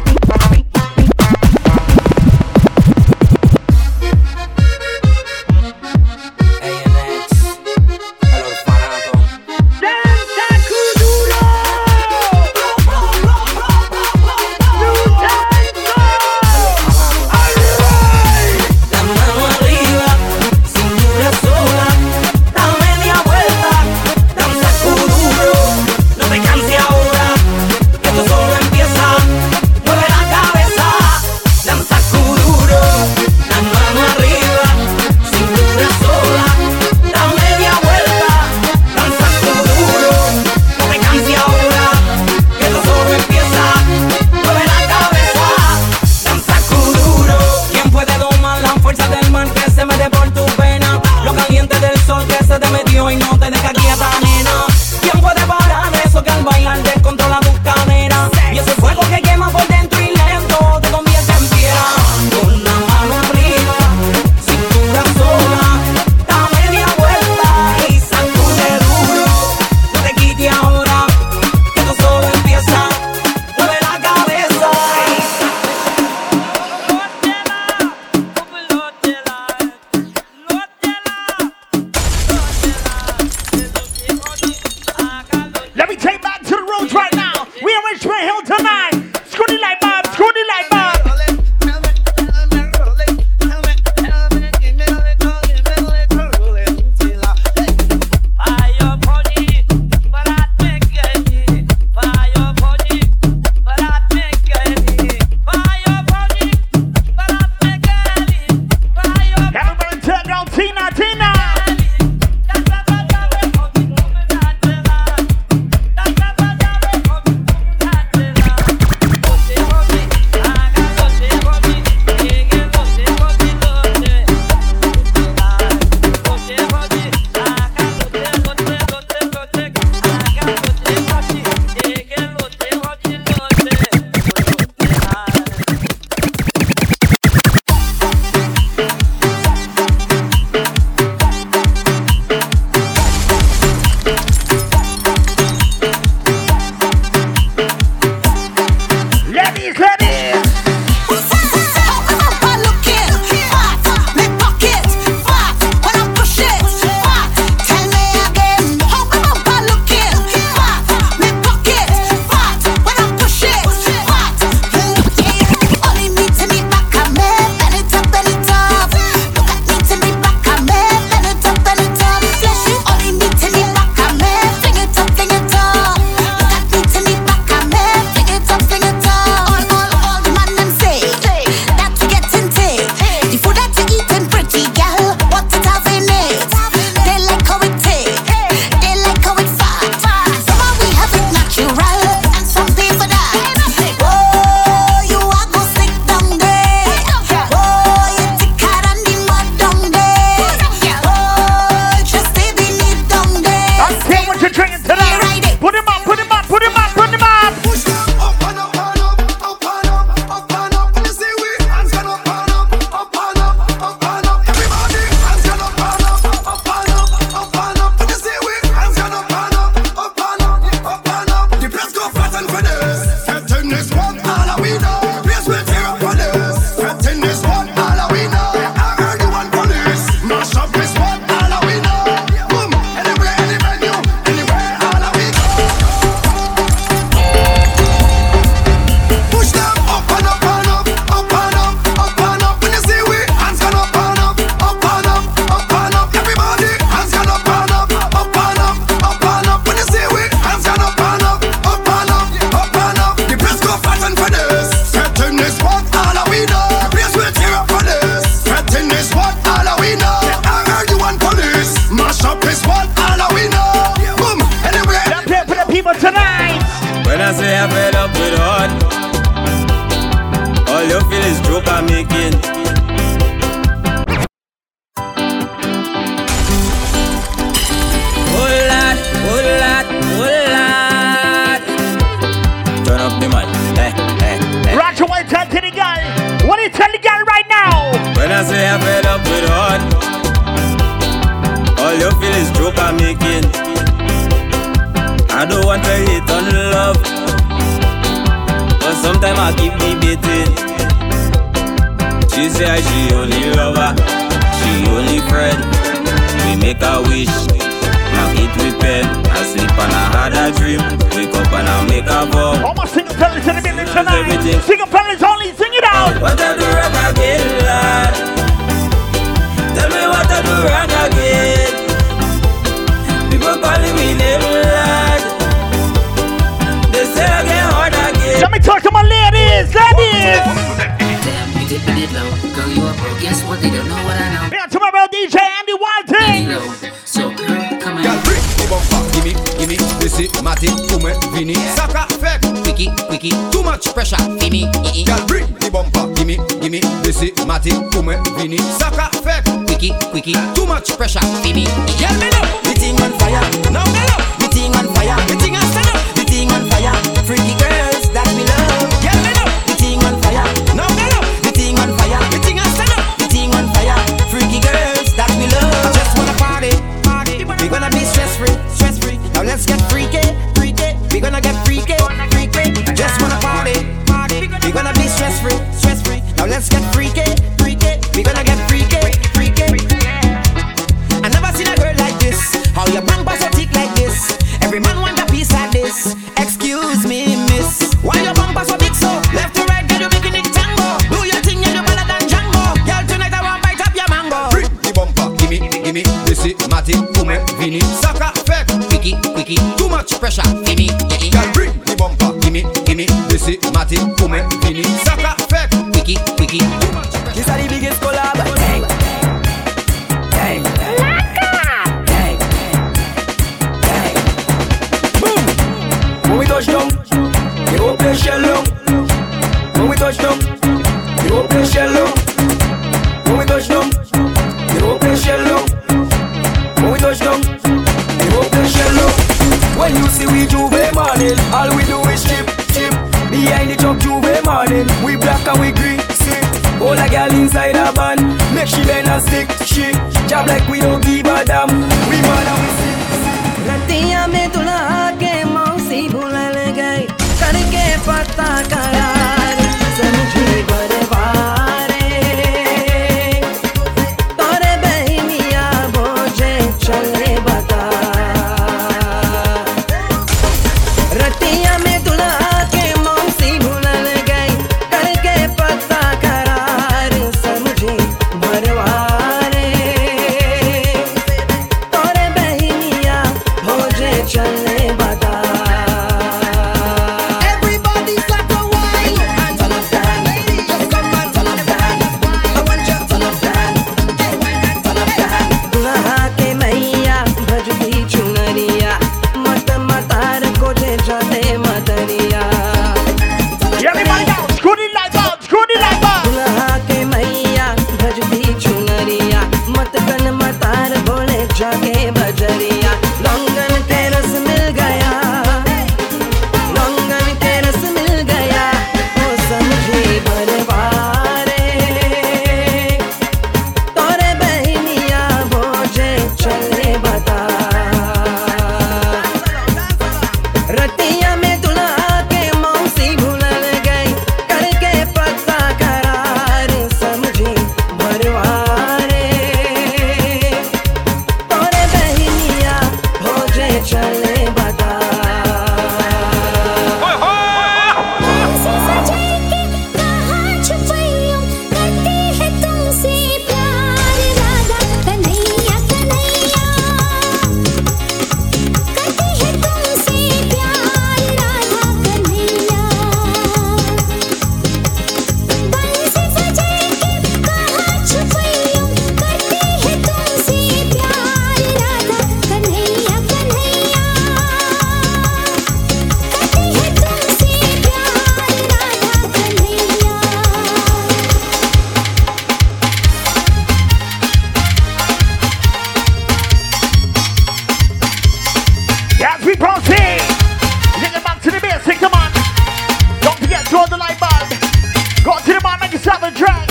I say I fed up with heart. All you feel is joke I'm making. Whole lot, whole lot, whole lot. Turn up the man. Roger, what you tell to the girl? What you tell the girl right now? When I say I fed up with heart, all you feel is joke I'm making. I don't want to hate on love, but sometimes I keep debating. She say she only lover, she only friend. We make a wish, mark it with pen. I sleep and I had a dream, wake up and I make a vow. All my single parents in the building tonight. Single parents only, sing it out. What I do wrong again, lad? Tell me what I do wrong again. People calling me name, lad. They say I get hard again. Let me talk to my ladies, ladies. Damn, you did it low. Girl, you are broke. Guess what? They don't know what I know. Yeah, tomorrow, DJ Andy Walton. So, girl, come on. Gimme, gimme, this is Martin, Kume, Vinny. Saka, fake. Quickie, quickie, too much pressure, Vinny. Girl, bring the bumper. Gimme, gimme, this is Martin, Kume, Vinny. Saka, fake. Quickie, quickie, too much pressure, Vinny. Yell me now. The thing on fire. Now me now. The thing on fire. The thing on fire. The thing on fire. Freaky girls that we love. Yell me now. The thing on fire. Now me now. The thing on fire. The thing on fire. The thing on fire. Freaky girls that we love. I just wanna party. We gonna be stress free. Now let's get freaky, freaky. We gonna get freaky, freaky. Just wanna party, party. We gonna be stress free, Now let's get freaky, freaky. We gonna get freaky, freaky. I never seen a girl like this. How your man bust your dick like this? Every man want a piece of this. Excuse me, miss. Why your man bust your dick so? Left to right, girl, you making it tango. Do your thing, you do better than Django. Girl, tonight I want bite up your mango. Freak the bumper, gimme, gimme. This is Martin, Kume, Vinny. Saka, fake. Quickie, quickie, too much pressure, gimme. Girl, bring the bumper, gimme, gimme. This is Martin, Kume, Vinny. Saka, fake. Quickie, quickie, too much pressure. These are the biggest collab. Dang, dang, Laka, dang, dang. Boom. When we touch down, they won't play shell long. When we touch down, they won't play shell long. When we touch down, they won't play shell long. When we touch down. When you see we Juve morning, all we do is chip, chip. Behind the truck Juve morning, we black and we green, sick. All a girl inside a van, make she bend and stick, shit. Job like we don't give a damn, we mad and we sick. Ratiya mein dulha ke mausi bhulan gayi, karke pata karar, samjhi barbar. party. Get it back to the basic, come on. Don't forget to hold the light bulb. Go to the bar, make yourself a drink.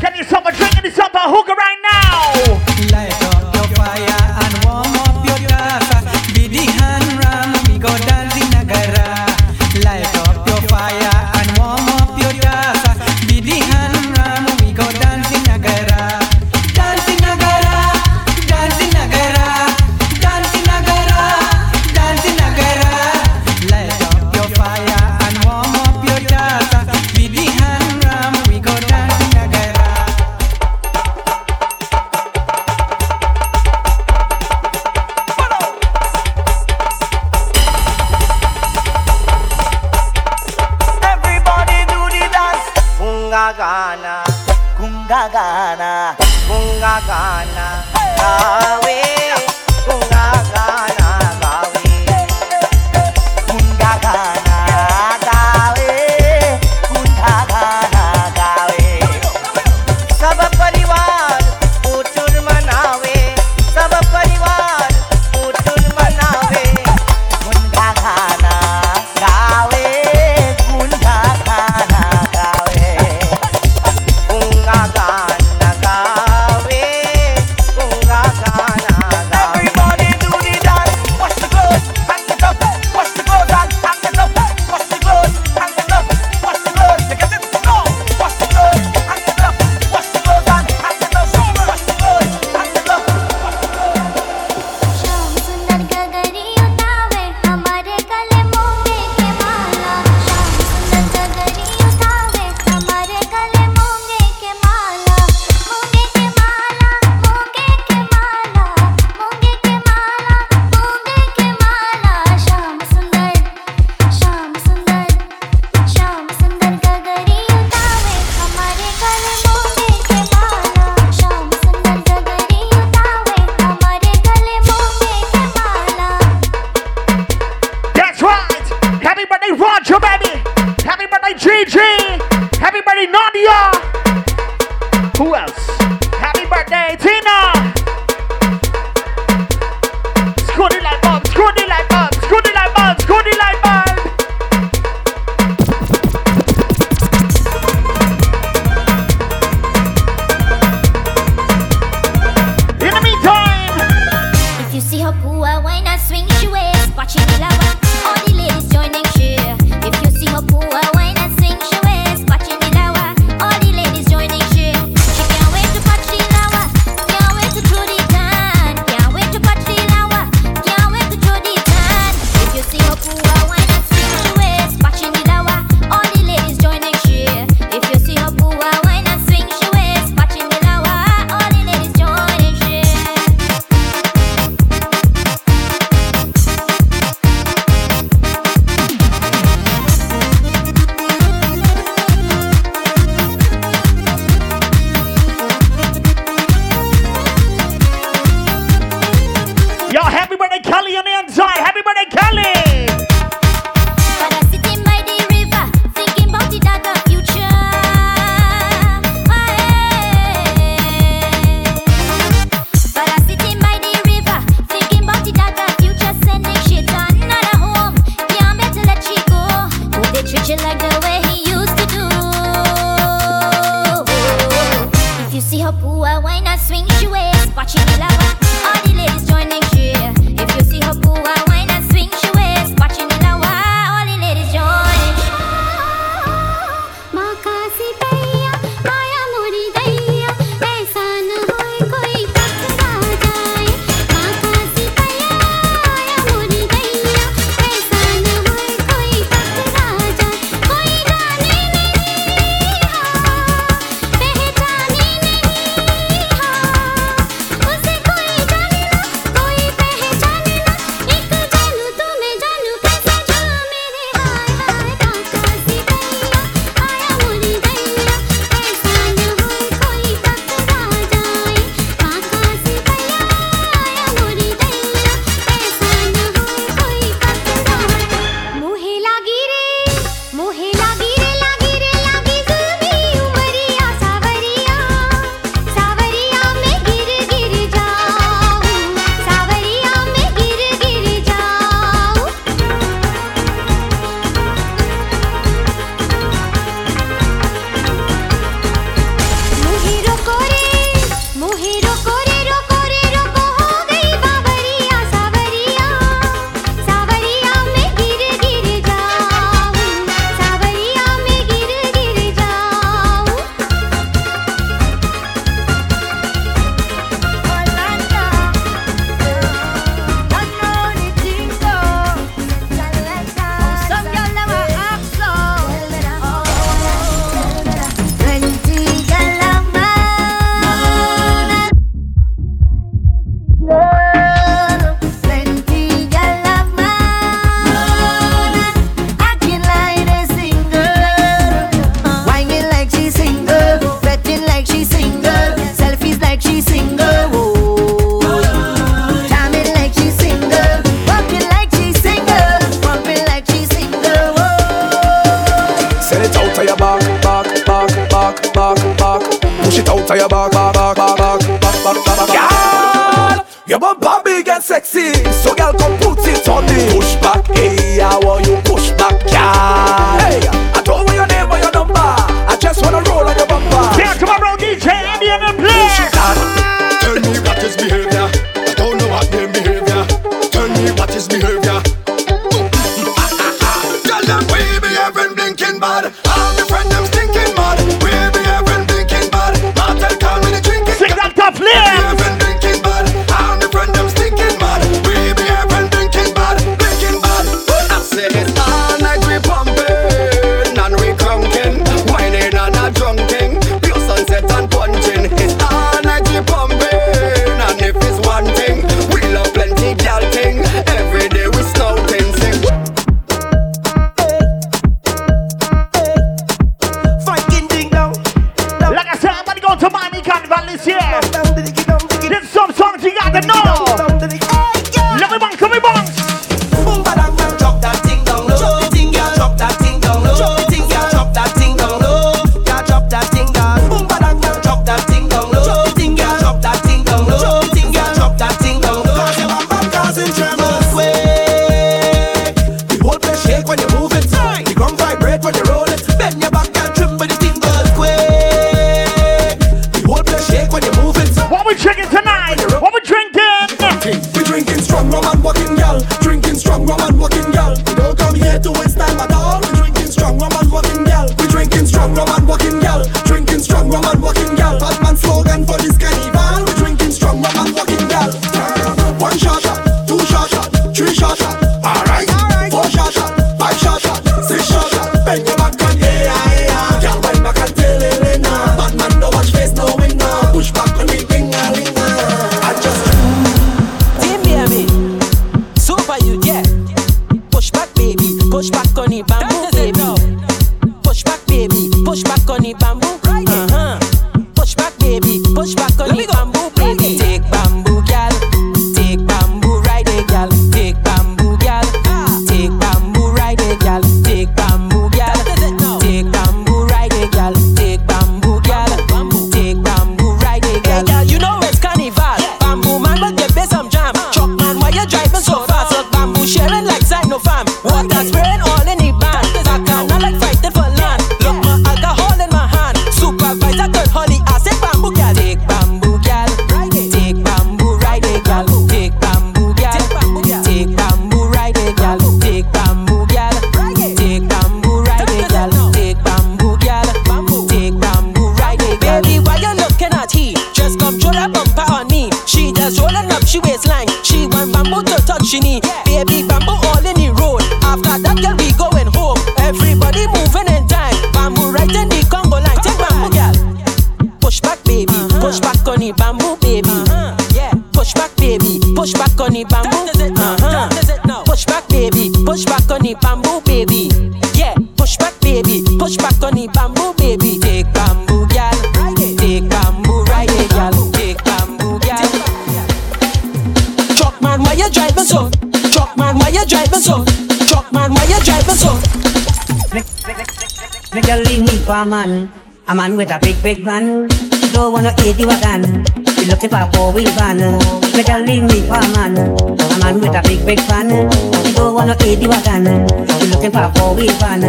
Get yourself a drink and yourself a hookah right now. Light up your fire and warm up your casa. Bidi and Ram, we go dancing nagara. Light up your fire and warm up your casa. Bidi and Ram, we go dancing nagara. Gana, bunga gana, gawe, bunga gana, gawe, bunga gana, gawe, bunga gana, gawe. Sab parivar utun manawe, sab parivar utun manawe, bunga gana, gawe, bunga gana, gawe, bunga gana. So you back, back, back, back, back, back, back, back. Your bumper big and sexy, so girl come put it on me. Push back, hey, I want you push back, girl. Hey, I don't want your name or your number, I just wanna roll on your bumper. Yeah, come around DJ, I'm here to play. Push it down, tell me what is behavior. I don't know what their behavior. Tell me what is behavior. Tell them we be having blinking bad. All the friend them stinking mad. We be having blinking bad. Martel call me the drinking. Sing that top flip. A man with a big, big van. Don't wanna eat you a gun. You're looking for a four-wheel van. Make a leave me for a man. A man with a big, big van. Don't wanna eat you a gun. You're looking for a four-wheel van.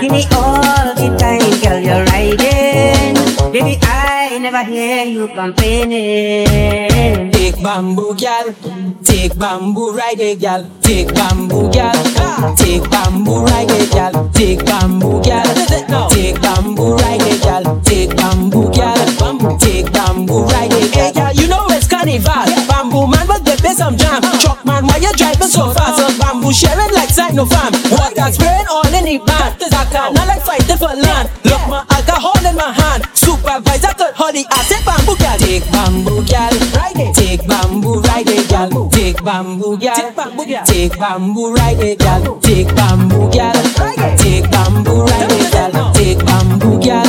Give me all the time, girl, you're riding. Baby, I never hear you complaining. Take bamboo, girl. Take bamboo, ride it, girl. Take bamboo, girl. Take bamboo, ride it, girl. Take bamboo, girl. Take bamboo, ride it, girl. Take bamboo, girl. Take bamboo, ride it, girl. Hey, girl, you know it's carnival. Bamboo man, but they play some jam. Truck man, why you driving so fast? So bamboo sharing like side no fam. Water spraying all in the band. Not like fighting for land. Look, my alcohol in my hand. Supervisor could hold the ass. Take bamboo, girl. Take bamboo, girl. Take bamboo, ride it, girl. Take bamboo, girl. Take bamboo, ride it, girl. Take bamboo, girl. Take bamboo, ride it, girl. Take bamboo, girl.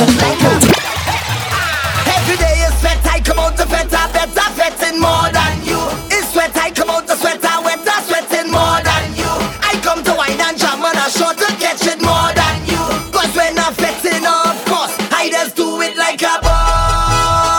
Every day is sweat, I come out to better, better, sweating more than you. It's sweat, I come out to sweater, wetter, sweating more than you. I come to wine and jam and I show to catch it more than you. 'Cause when I'm sweating, of course, I just do it like a boss.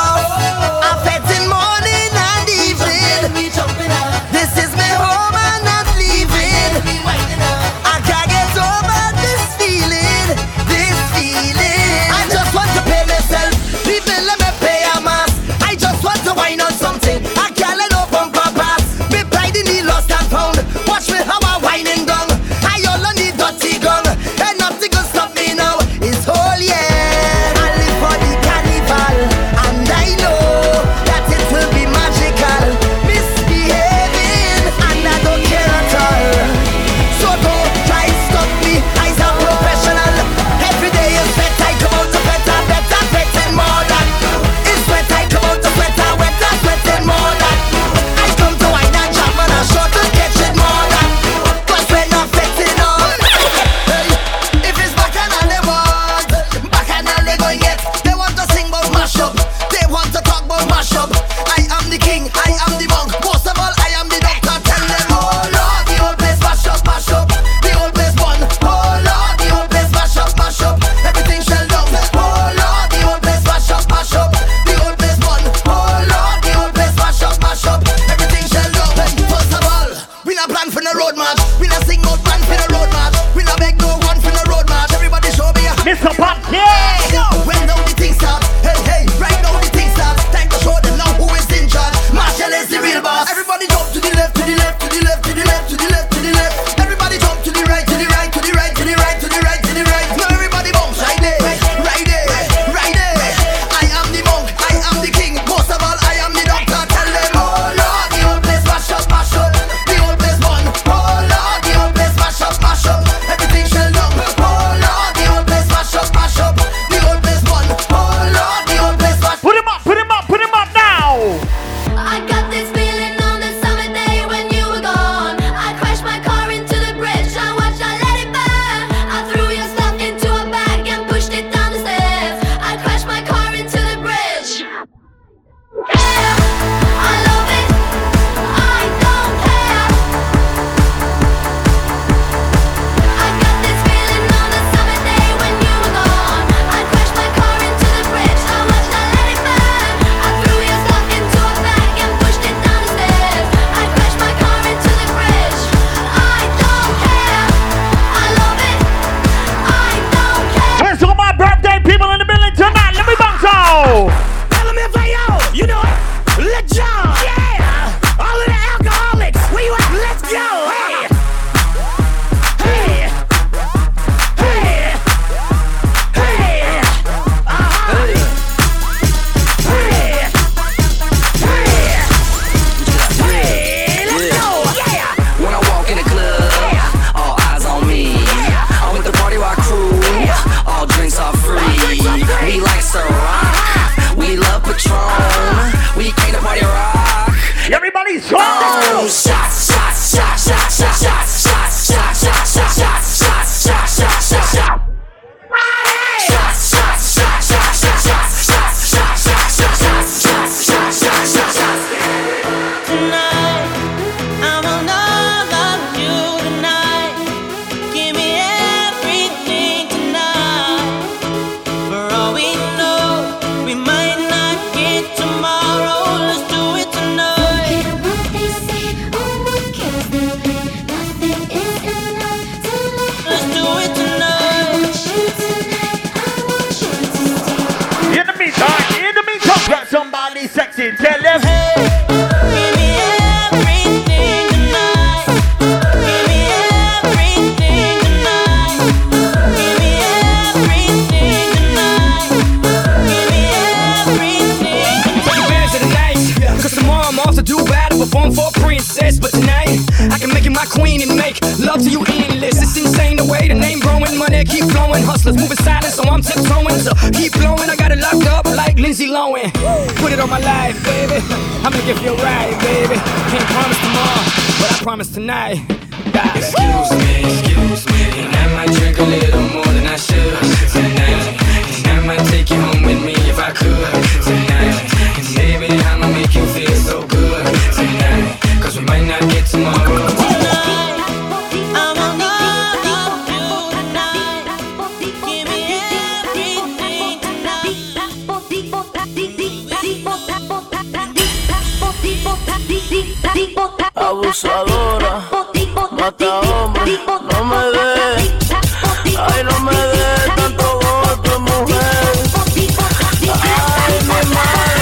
Martin, tell them, hey. Born for a princess, but tonight I can make you my queen and make love to you endless. It's insane the way the name growing, money keep flowing, hustlers moving silent, so I'm tiptoeing. So keep blowing, I got it locked up like Lindsay Lohan. Put it on my life, baby. I'm gonna give you a ride, baby. Can't promise tomorrow, but I promise tonight. God. Excuse me, and I might drink a little more than I should tonight. And I might take you home with me if I could tonight. And baby, I'ma make you feel so good. Cause we might not get tomorrow. Tonight, I'm in love with you tonight. Give me everything tonight. Abusadora, mata hombre, no me dé, ay no me dé tanto golpe, mujer. Ay mi madre.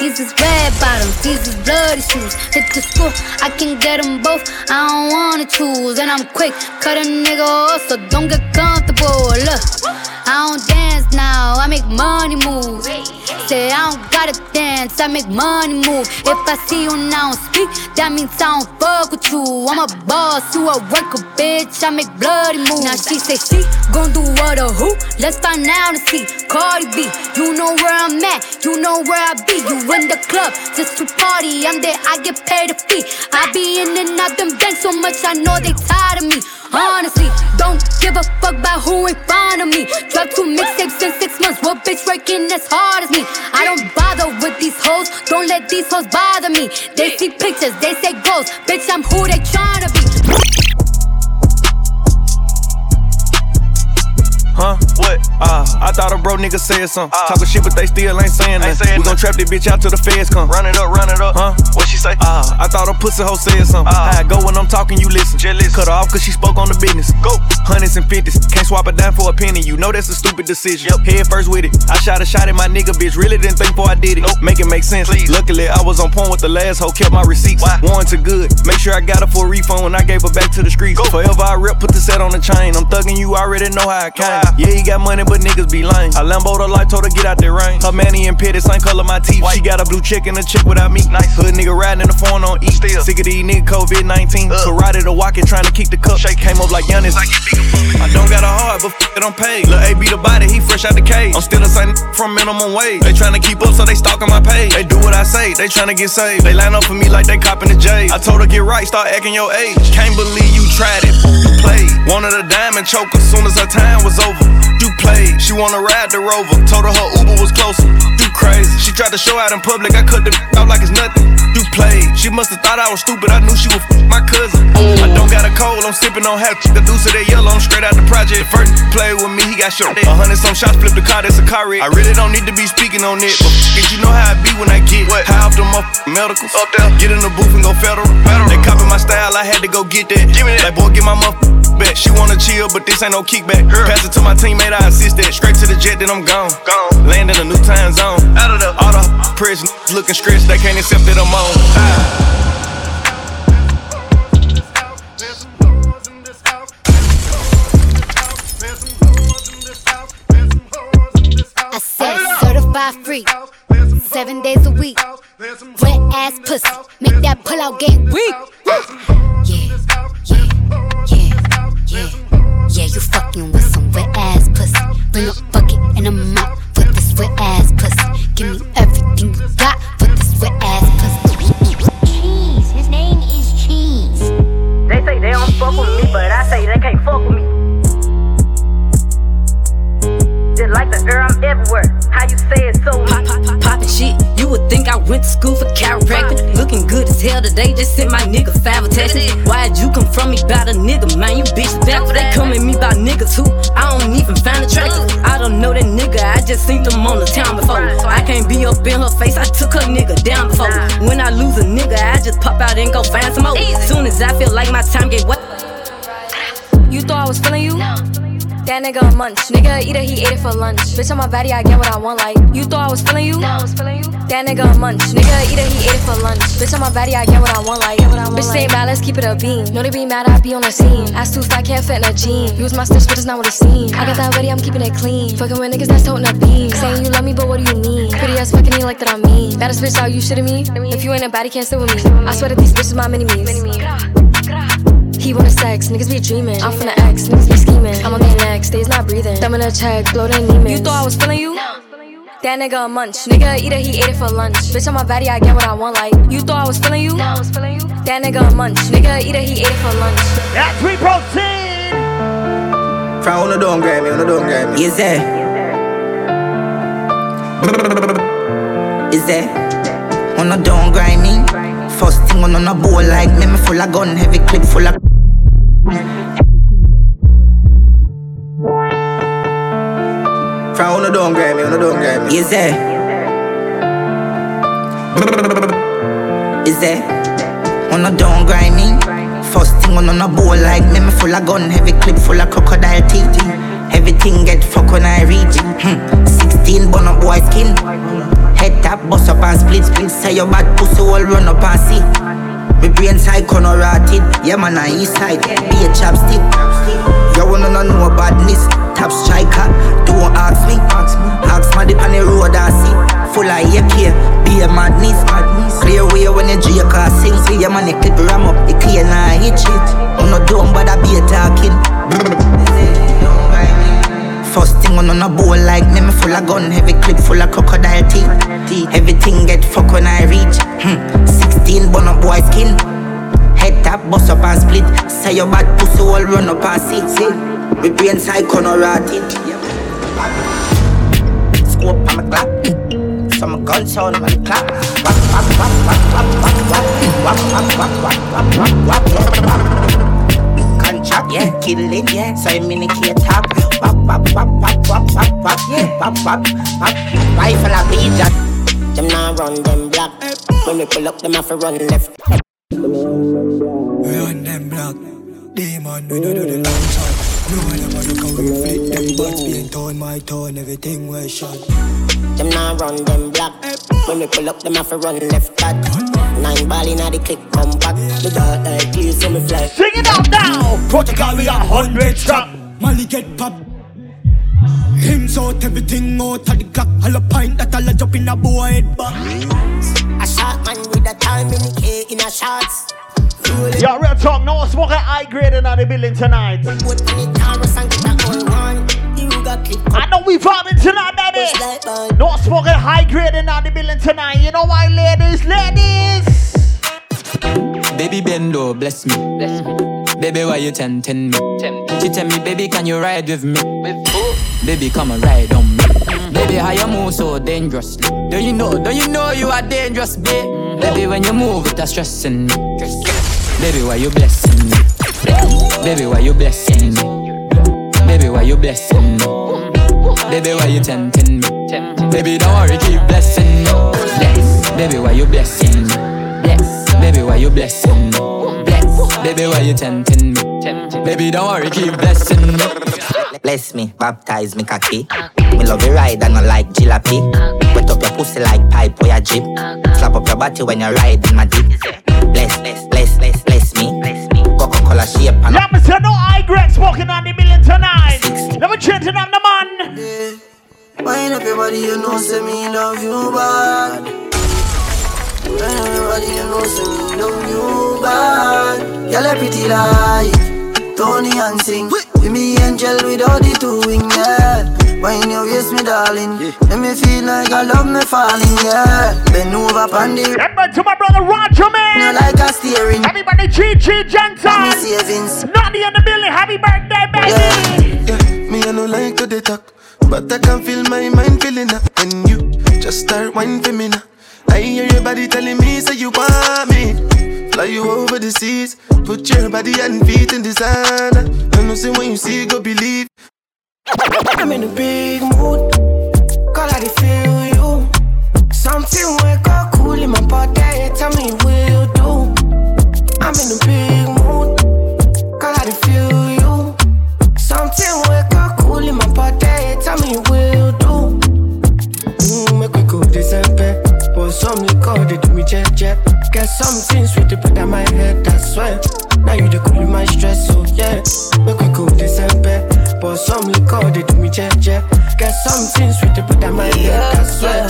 These is red bottoms, these is bloody shoes. Hit the school, I can get them both, I don't wanna choose. And I'm quick, cut a nigga off, so don't get comfortable. Look, I don't dance now, I make money move. Say I don't gotta dance, I make money move. If I see you now speak, that means I don't fuck with you. I'm a boss, you a worker, bitch, I make bloody moves. Now she say she gon' do what or who, let's find out and see. Cardi B, you know where I'm at, you know where I be. You in the club, just to party, I'm there, I get paid a fee. I be in and out them bands so much, I know they tired of me. Honestly, don't give a fuck about who in front of me. Drop 2 mixtapes in 6 months, what bitch working as hard as me? I don't bother with these hoes, don't let these hoes bother me. They see pictures, they say goals, bitch, I'm who they tryna be. Huh? What? I thought a bro nigga said something. Talking shit, but they still ain't saying nothing. We gon' trap this bitch out till the feds come. Run it up, run it up. Huh? What she say? I thought a pussy hoe said something. I go when I'm talking, you listen. Jealous. Cut her off cause she spoke on the business. Go. 150s. Can't swap a dime for a penny. You know that's a stupid decision. Yep. Head first with it. I shot a shot at my nigga, bitch. Really didn't think before I did it. Nope. Make it make sense. Please. Luckily, I was on point with the last hoe. Kept my receipts. Why? Warranted good. Make sure I got her for a refund when I gave her back to the streets. Go. Forever I rip, put the set on the chain. I'm thugging you, I already know how I came. Yeah, he got money, but niggas be lame. I Lambo'd her life, told her get out that rain. Her manny and pitted, same color my teeth. White. She got a blue chick and a chick without me. Nice. Hood nigga riding in the phone on E. Still. Sick of these niggas, COVID-19. Karate to walk it, trying to keep the cup. Shake came up like Giannis. I don't got a heart, but fuck it, I'm paid. Lil' A be the body, he fresh out the cage. I'm still the same from minimum wage. They tryna keep up, so they stalking my page. They do what I say, they tryna get saved. They line up for me like they copping the J. I told her get right, start acting your age. Can't believe you tried it, you played. Wanted a dime and choke as soon as her time was over. do play. She wanna ride the Rover, told her her Uber was closer. Do crazy. She tried to show out in public, I cut the out like it's nothing. Do play. She musta thought I was stupid, I knew she was my cousin. I don't got a cold, I'm sipping on half the deuce of that yellow. I'm straight out the project. First play with me, he got shot. 100 some shots, flip the car, that's a car wreck. I really don't need to be speaking on it, but if you know how I be when I get what? High off them medicals up there. Get in the booth and go federal. They copy my style, I had to go get that. Give me that. Like boy, get my back. She wanna chill, but this ain't no kickback. Girl. Pass it to my teammate, I assist that. Straight to the jet, then I'm gone. Land in a new time zone. Out of the all the press looking stressed, they can't accept that I'm on. I said certified freak, 7 days a week. Wet ass pussy, make that pull out game weak. Yeah, you fucking with some wet ass pussy. Bring a bucket and a mop for this wet ass pussy. Give me everything you got for this wet ass pussy. Cheese, his name is Cheese. They say they don't fuck with me, but I say they can't fuck with me. Just like the air, I'm everywhere. How you say it so much? Poppin' shit. You would think I went to school for chiropractic. Looking good as hell today, just sent my nigga 5 a text. Why'd you come from me about a nigga, man? You bitch back. They come at me by niggas who I don't even find attractive. I don't know that nigga, I just seen them on the town before. I can't be up in her face, I took her nigga down before. When I lose a nigga, I just pop out and go find some more. Soon as I feel like my time get wet. You thought I was feeling you? That nigga a munch. Nigga eat it, he ate it for lunch. Bitch, on my body, I get what I want, like. You thought I was feeling you? That nigga a munch. Nigga eat it, he ate it for lunch. Bitch, on my body, I get what I want, like. Bitch, say it bad, let's keep it a beam. No, they be mad, I be on the scene. Ass too fat, can't fit in a jean. Use my stitch, but it's not what it seems. I got that ready, I'm keeping it clean. Fucking with niggas that's toting a beam. Saying you love me, but what do you mean? Pretty ass fucking me like that I mean. Baddest bitch, are you shitting me? If you ain't a baddie, can't sit with me. I swear that these bitches my mini-me's. He wanna sex, niggas be dreaming. I'm from the X, niggas be scheming. I'm on their necks, they's not breathing. Thumb in a check, blow their knee. You thought I was feeling you? That nigga a munch. Nigga eat it, he ate it for lunch. Bitch, on my body, I get what I want, like. You thought I was feeling you? That nigga a munch. Nigga eat it, he ate it for lunch. That's we protein. Fry on the dome, grab me, on the dome, grab me. Is that? Is that? On the dome, grab me. First thing on a bowl like me, me full of gun, heavy clip full of. Fry on the dome, grab me, on the dome, grab me. Is that? Is that? On the dome, grab me. First thing on a bowl like me, me full of gun, heavy clip full of crocodile teeth. Everything get fuck when I reach. 16 bun up boy skin. Head tap, bust up and split. Say your bad pussy all run up and see. My brain side corner rotted. Yeah man, I east side, be a chapstick. You wanna know badness. Tap striker, don't ask me. Ask me dip on the road and see. Full of AK, be a madness. Clear way when the Joker sings. Yeah man, the clip ram up, the clear and hitch it. I'm not dumb but I be a talking. First thing on a bowl like me, me full of gun, heavy clip full of crocodile teeth. Everything get fucked when I reach. 16 bun up boy skin. Head tap, bust up and split. Say your bad pussy all run up and sit. We brain side corner rotted. Scope on my clap. Some gunshot on my clap. Wap, wap, wap, wap, wap, wap. Wap, wap, wap, wap, wap, wap, wap. Contract, yeah, killing, yeah. So I mean, I can't talk. Pop, pop, pop, pop, pop, pop, pop, yeah, pop, pop, pop. Rifle a beejat. Them now run them block. When we pull up, them have to run left. Run them block. Demon, we don't do the long shot. No one ever look how we fit them butts. Being torn, my torn, everything was shot. Them now run them block. When we pull up, them have to run left. That 9 ball inna the click, come back. The dark like clear, so we fly. Sing it out now. Protocol, we a 100 strap. Molly get pop. Him out, everything out of the clock. All a pint that all a jump in a boy head back. A shot man with a time in the in a shots. Yo, real talk, no smoking high grade in the building tonight. I know we vibing tonight, baby. No smoking high grade in the building tonight. You know why, ladies? Baby Bendo, bless me. Baby, why you tempting me? She tell me, baby, can you ride with me? Baby, come and ride on me. Baby, how you move so dangerously? Don't you know you are dangerous, babe? Baby, when you move, it's stressing me. Baby, why you blessing me? Baby, why you blessing me? Baby, why you blessing me? Baby, why you tempting me? Baby, don't worry, keep blessing me. Baby, why you blessing me? Baby, why you blessing me? Baby, why you tempting me? Baby, don't worry, keep blessing me. Bless me, baptize me khaki. Me love you ride and I like jalapi. Wet up your pussy like pipe or your jeep. Slap up your body when you ride in my dick. Bless me. Coca-Cola shape and yeah, me say no high grade smoking on the million tonight. Let me change it on the man. Yeah. Wine up your body, you know say me love you bad. Wine up your body, you know say me love you bad. Y'all a pretty like Tony and sing. With me angel with all the two wings, yeah. Wine your waist, me darling, yeah. Let me feel like I love me falling, yeah. Bend over pandy. Remember to my brother Roger, man. Not like a steering. Everybody GG Johnson. Not the other building, happy birthday, baby, yeah. Yeah. Me I no like to they talk, but I can feel my mind feeling up. And you just start whining for me now. I hear your body telling me, say you want me. Fly you over the seas. Put your body and feet in designer. I know say when you see, go believe. I'm in a big mood, cause I feel you. Something wake up cool in my body, tell me what you do. I'm in a big mood, cause I feel you. Something wake up cool in my body, tell me what you do. Make we go December, but some liquor they do me jet jet. Get something sweet to put on my head, that's why. Now you the cool in my stress, so yeah. Make we go December. But some liquor, they do me jet. Get something sweet to put on my head, that's why.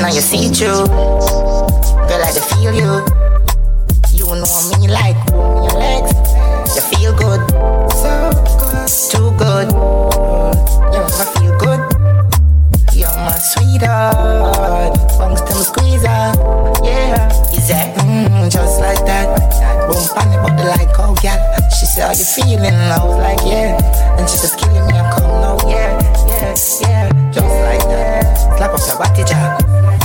Now you see through. Girl, I feel you. You know me like your legs. You feel good. So good. Too good. You know feel good. You're my sweetheart. Bungs them squeezer. Yeah. Is that just like that? Boom, panic, but like, oh, yeah. She said, how you feeling? I was like, yeah. And she just killing me, I come now, yeah. Just like that. Slap up your body, Jack.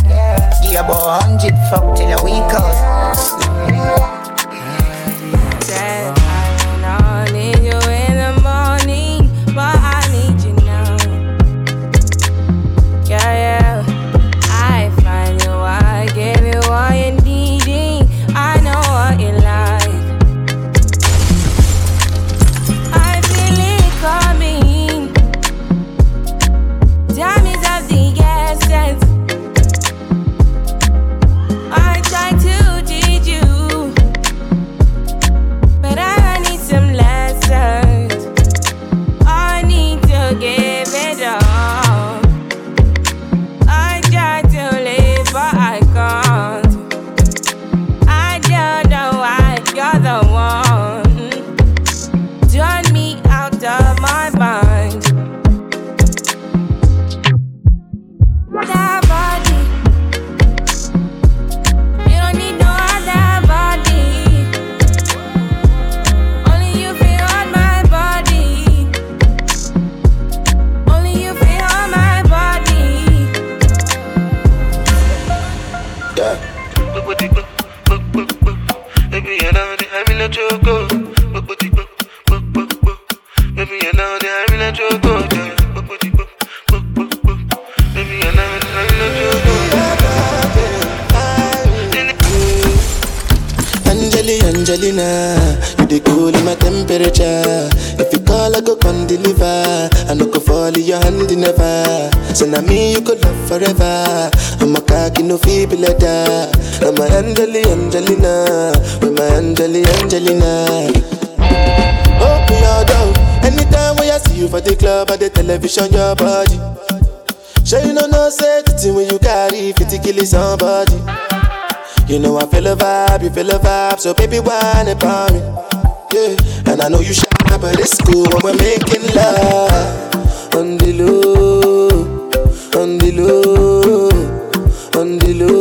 Yeah. Give about 100 fuck till a week out. Said, I don't need you in the morning, but I need you now. Yeah. I find you, I give you all you needing. I know what you like. Forever, I'm a cocky no feeble letter. I'm a Angelina, with my Angelina. Oh, Lord, oh. Anytime when I see you for the club or the television, your body. Sure you know no safety when you carry 50 killing somebody. You know I feel a vibe, you feel a vibe, so baby whine about me. Yeah, and I know you shy, but it's cool when we're making love on the low. On the low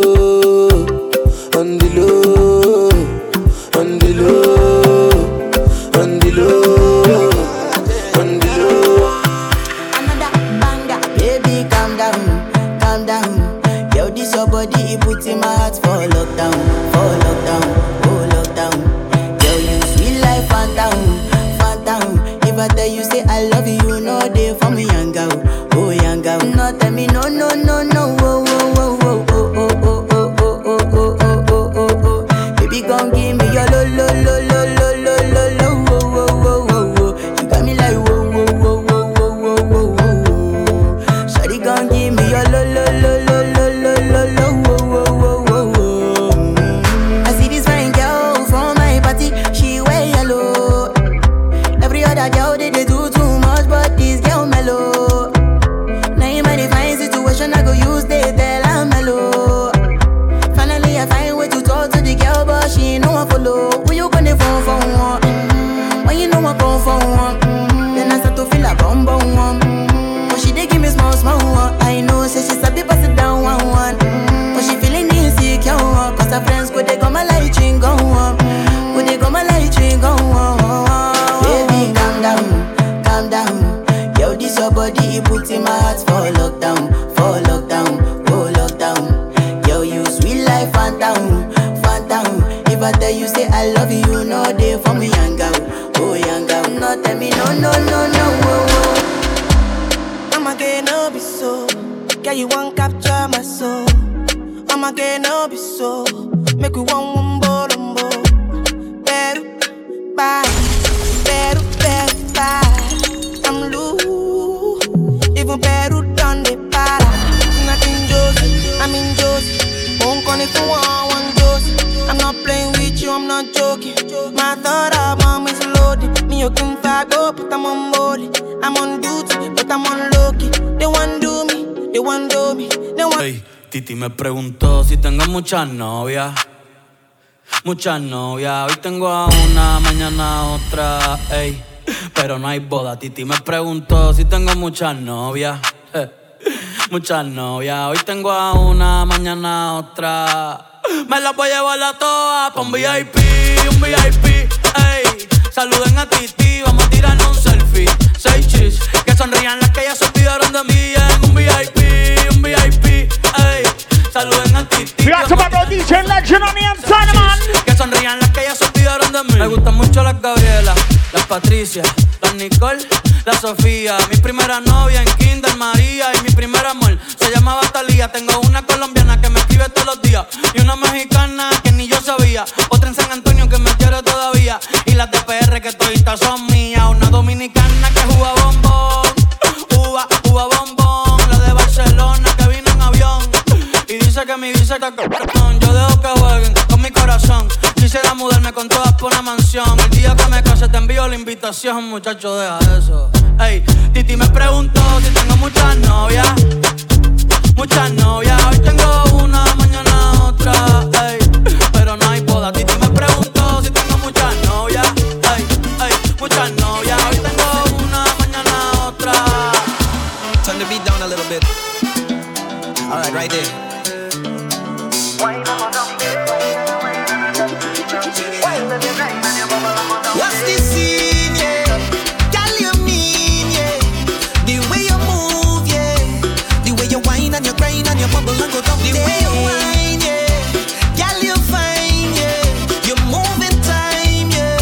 no, tell me no, no, no, no, oh, oh, oh, oh, oh, oh, oh, oh, oh, oh, oh, oh, oh, oh. Baby, come give me your lo, lo, lo, lo, lo, lo, lo, lo, oh, oh, oh, oh. You got me like oh, oh, oh, oh, oh, oh, oh, oh. Shawty, come give me your lo, lo, lo, lo, lo, lo, lo, lo, oh, oh, oh, oh. I see this fine girl from my party, she wear yellow. Every other girl they do too much, but this girl mellow. I go use the tell I'm mellow. Finally I find way to talk to the girl, but she ain't no one follow. Who you gonna phone for one? Mm-hmm. When you know I come for one? Mm-hmm. Then I start to feel a bum bum one. Mm-hmm. But she dey give me small small one. I know say she's a bit pass it down one one. Mm-hmm. But she feeling insecure one. Cause her friends go they got my light ring go on. Go they got my light ring go on. Baby calm down, calm down. Yo this your body it put in my heart for lockdown. Oh lockdown, oh lockdown. Yo, you sweet life, phantom, phantom. If I tell you say I love you, no day for me, young girl, oh young girl. No tell me no, no, no, no, oh, oh. Mama can't be so, girl you won't capture my soul. Mama can't be so, make you want wumbo, better, bye, better, better, bye. I'm loose, even better done the para. I'm in Josie, won't call it for one Josie. I'm not playing with you, I'm not joking. My thought of mom is loaded. Me, you can tag up, but I'm on molly. I'm on duty, but I'm on lucky. They want do me, they want do me. They want. Hey, Titi me preguntó si tengo muchas novias. Muchas novias, hoy tengo a una, mañana a otra. Hey, pero no hay boda. Titi me preguntó si tengo muchas novias. Muchas novias, hoy tengo a una, mañana a otra. Me las voy a llevar a todas pa' un VIP, ey. Saluden a Titi, vamos a tirarnos un selfie. Seis chis, que sonrían las que ya se olvidaron de mí. En un VIP, ey. Saluden a Titi. We got tomorrow DJ Legend on the inside, man. Que sonrían las que ya se olvidaron de mí. Me gustan mucho las Gabriela, las Patricia, las Nicole, la Sofía. Mi primera novia en Kinder María. Y mi primer amor se llamaba Talía. Tengo una colombiana que me escribe todos los días y una mexicana que ni yo sabía. Otra en San Antonio que me quiere todavía. Y las de PR que toditas son mías. Una dominicana que juega bombón, uva, uva bombón. La de Barcelona que vino en avión y dice que mi dice que cabrón. Yo dejo que jueguen con mi corazón. Quisiera mudarme con todas por una mansión. El día que me case te envío la invitación. Muchacho, deja eso. Ey, Titi me preguntó si tengo muchas novias. Muchas novias, hoy tengo una, mañana otra. Ey, pero no hay boda. Titi me preguntó si tengo muchas novias. Ey, ey, muchas novias, hoy tengo una, mañana otra. Turn the beat down a little bit. Alright, right there. What's this scene, yeah? Girl, you mean, yeah? The way you move, yeah. The way you whine and you grind and you bubble and go down the way you whine, yeah. Girl, you fine, yeah. You move in time, yeah.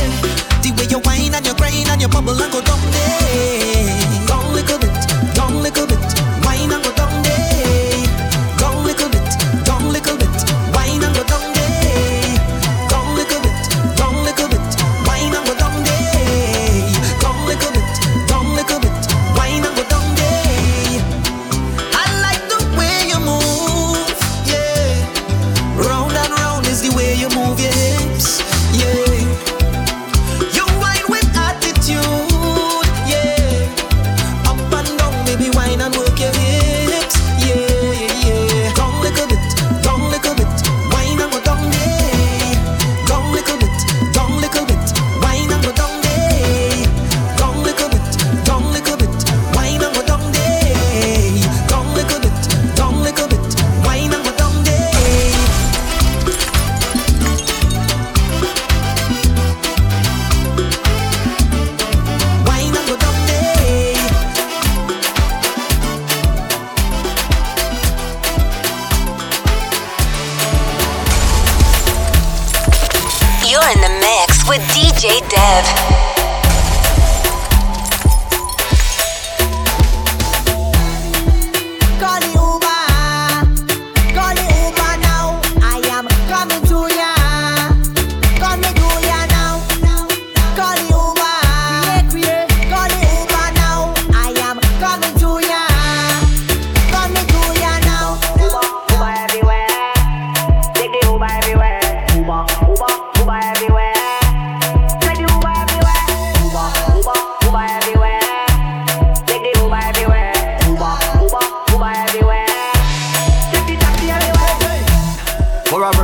The way you whine and you grind and you bubble and go down there. Down little bit, down little bit. Whine and go down there. Down little bit, down little bit. Whine and go down there.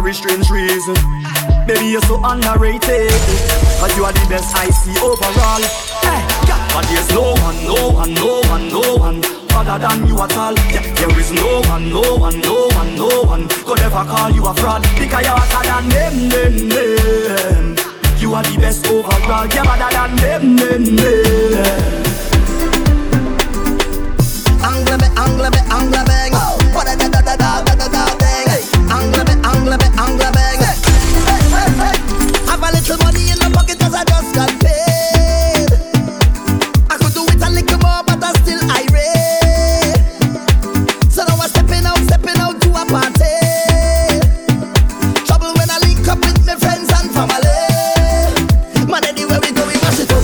for a strange reason. Baby, you're so underrated, but you are the best I see overall. Hey, yeah. But there's no one other than you at all. Yeah, there is no one could ever call you a fraud, because you're other than them. You are the best overall. You're other than them. Angle bang, oh. What a da bang. Hey. Angle bang. Hey. Hey. Have a little money in my pocket 'cause I just got paid. I could do it a little more, but I'm still irate. So now I'm stepping out to a party. Trouble when I link up with my friends and family. Man, anywhere we go, we mash it up.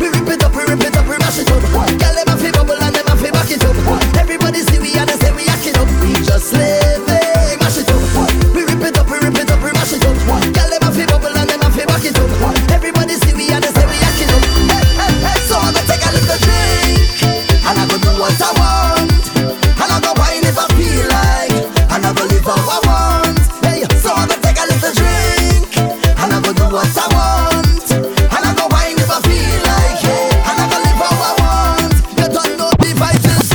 We rip it up, we mash it up. Girl, them a fi bubble and them a fi back it up. Everybody see we and they say we hack it up. We just live it, mash it up. We rip it up, we mash it up. Girl, them a fi bubble and them a fi back it up. Everybody see we and they say we hack it up. Hey. So I'ma take a little drink and I go do what I want, and I go wine if I feel like, and I go live how I want. Hey, so I'ma take a little drink and I go do what I want, and I go wine if I feel like, hey, and I go live how I want. You don't know the vices.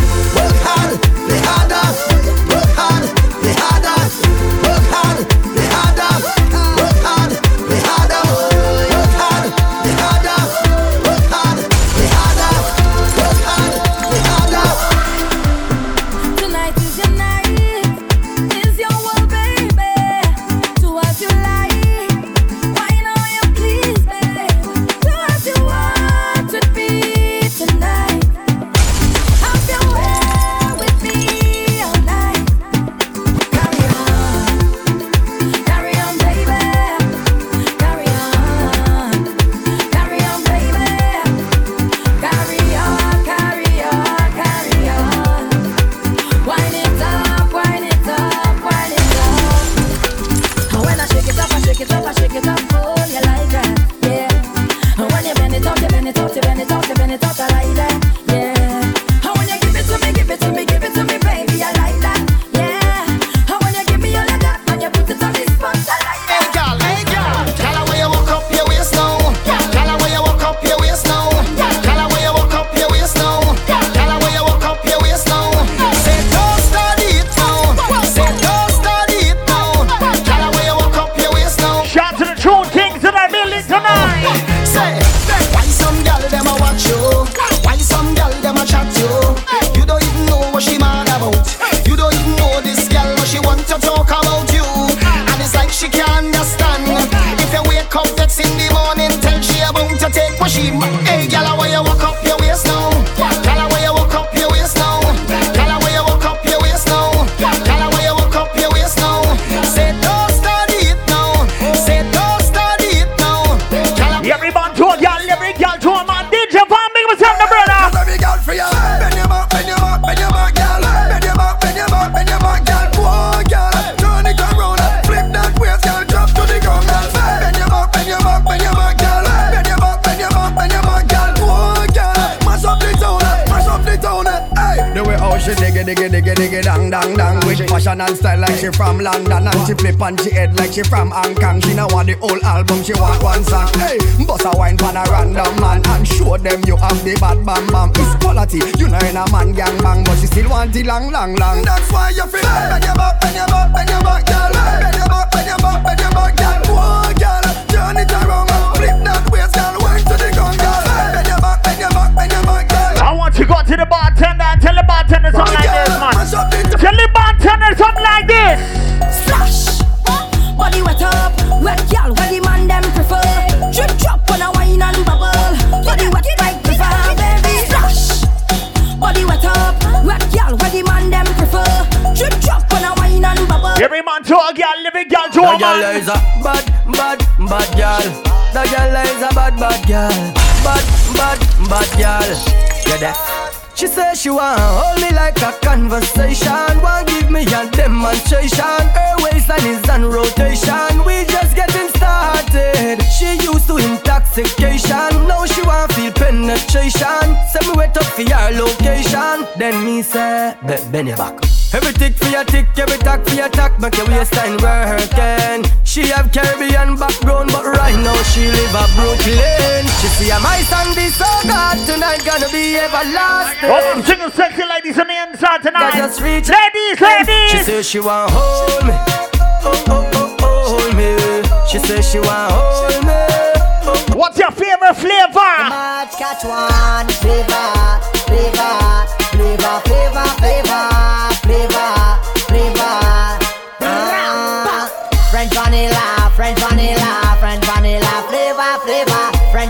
And style like she from London, and she flip on she head like she from Hong Kong. She now want the whole album, she want one song. Hey, bust a wine pan a random man and show them you have the bad bam bam. It's quality, you know in a man gang bang, but she still want the long long long. That's why you feel bend your back, bend your back, bend your back, girl. Bend your back, bend your back, bend your back, girl. Whoa, girl, turn it around and flip that waist, girl. Wine to the ground, girl. Bend your back, bend your back, bend your back, girl. I want you go to the bartender and tell the bartender something like this, man. Tell the bartender something like this. Splash, body wet up, wet girl, where the man them prefer. Drip drop on a wine and bubble, body wet like river, baby. Splash, body wet up, wet girl, where the man them prefer. Drip drop on a wine and bubble. Every man to a girl, every girl to a man. That girl is a bad, bad, bad girl. That girl is a bad, bad girl. Bad, bad, bad girl. You're deaf. She says she want hold me like a conversation, want give me a demonstration. Her waistline is on rotation, we just getting started. She used to intoxication, now she want feel penetration. penetration. Say me wait up for your location. Then me say, bend your back. Every tick for your tick, every tack for your tack. Make your waistline working. She have Caribbean background, but right now she live a Brooklyn. She see a my song this so God. Tonight gonna be everlasting. Oh, I'm single sexy ladies on the inside tonight. Ladies. She says she want hold me. Oh, hold me. She says she want hold me. What's your favorite flavor? Catch one flavor. French vanilla flavor. French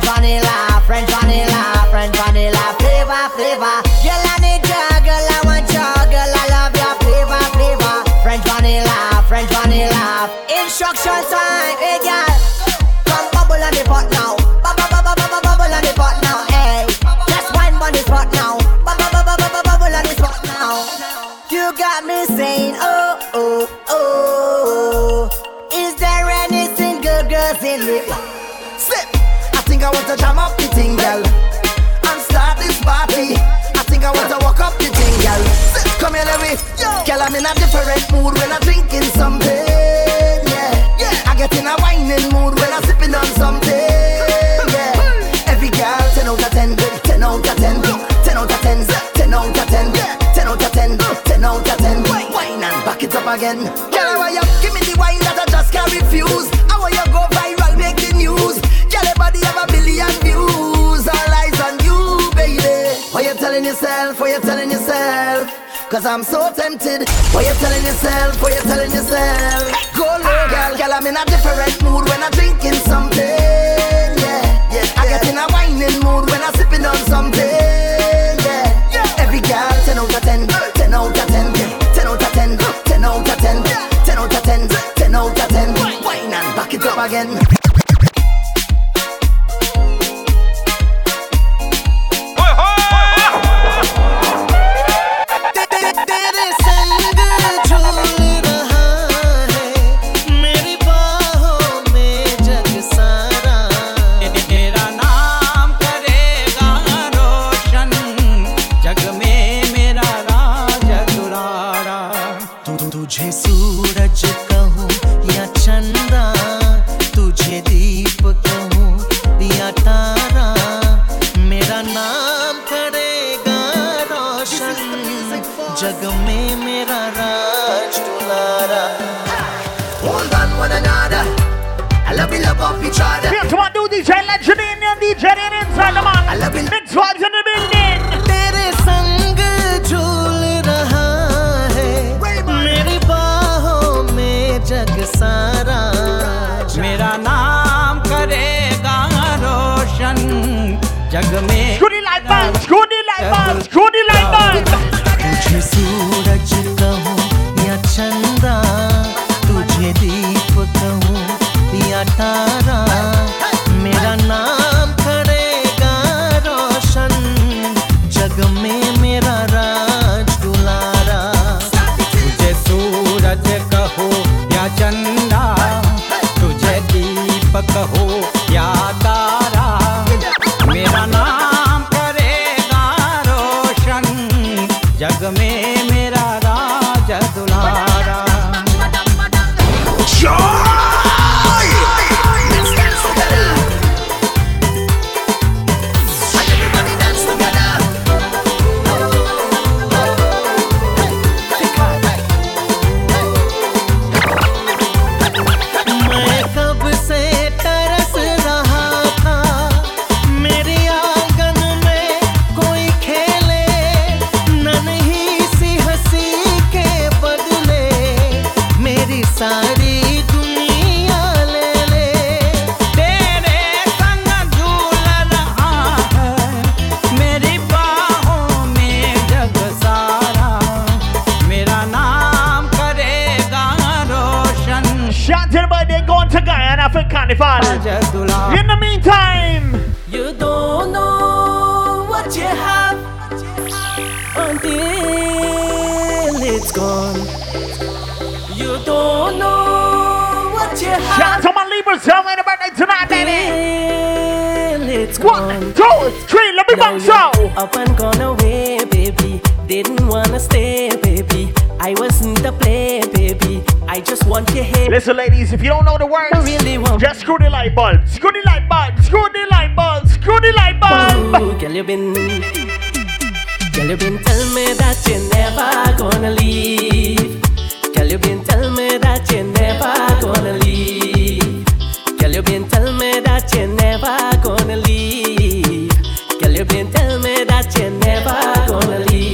vanilla flavor. Girl, I need you, girl, I want you, girl, I love your flavor. French vanilla. Instruction time, hey girl. I want to jam up the thing, girl, and start this party. I think I want to walk up the thing, girl. Come here, let me. Girl, I'm in a different mood when I'm drinking something. Yeah. I get in a whining mood when I'm sipping on something. Yeah. Every girl, 10 out of 10, 10 out of 10, 10 out of 10, 10 out of 10, 10 out of 10, 10 out of 10. Wine and back it up again. Girl, why you give me the wine that I just can't refuse? I want you go viral, make the news. Everybody have a billion views. All eyes on you, baby. Why you telling yourself? Cause I'm so tempted. Why you telling yourself? Go low, girl. Girl, I'm in a different mood when I'm drinking something. Yeah. I get in a whining mood when I'm sipping on something. Yeah. Every girl, 10 out of 10, 10 out of 10, 10 out of 10, 10 out of 10, 10 out of 10, 10 out of 10. Wine and back it up again. 1, 2, 3, let me bounce out. Up and gone away, baby. Didn't wanna stay, baby. I wasn't the play, baby. I just want your head. Listen, ladies, if you don't know the words, I really want just screw the light bulb. Screw the light bulb. Screw the light bulb. Screw the light bulb. Ooh, girl, you been tell me that you're never gonna leave. Girl, you been tell me that you're never gonna leave. Girl, you been tell me that you're never gonna leave. Girl, you been tell me that you're never gonna leave.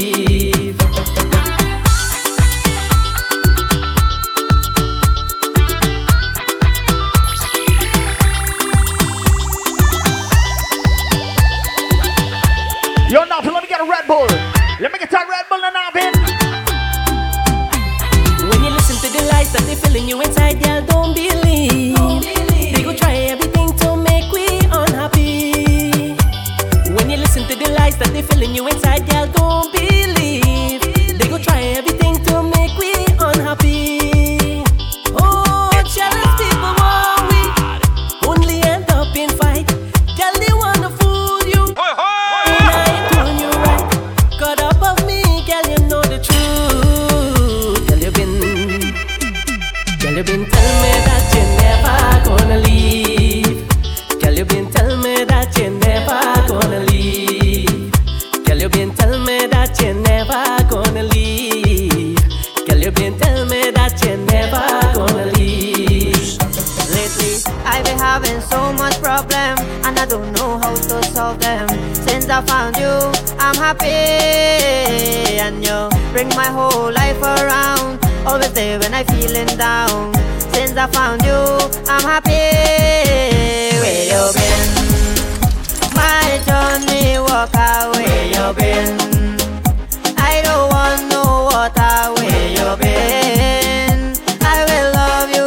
Yo, Nafi, let me get a Red Bull. Let me get a Red Bull and Nafi. When you listen to the lies that they filling you inside, y'all don't believe. They go try everything to make we unhappy. When you listen to the lies that they filling you inside, y'all don't believe. They go try everything to make we unhappy. Oh, jealous people are we. Only end up in fight. Y'all they wanna fool you. Girl, you been tell me that you never gonna leave. Girl, you been tell me that you never gonna leave. Girl, you been tell me that you never gonna leave. Girl, you been tell me that you never gonna leave. Lately, I've been having so much problem, and I don't know how to solve them. Since I found you, I'm happy, and you bring my whole life around. Always there when I feeling down. Since I found you, I'm happy. Where you been? My Johnny Walker. Where you been? I don't want no water. Where you been? I will love you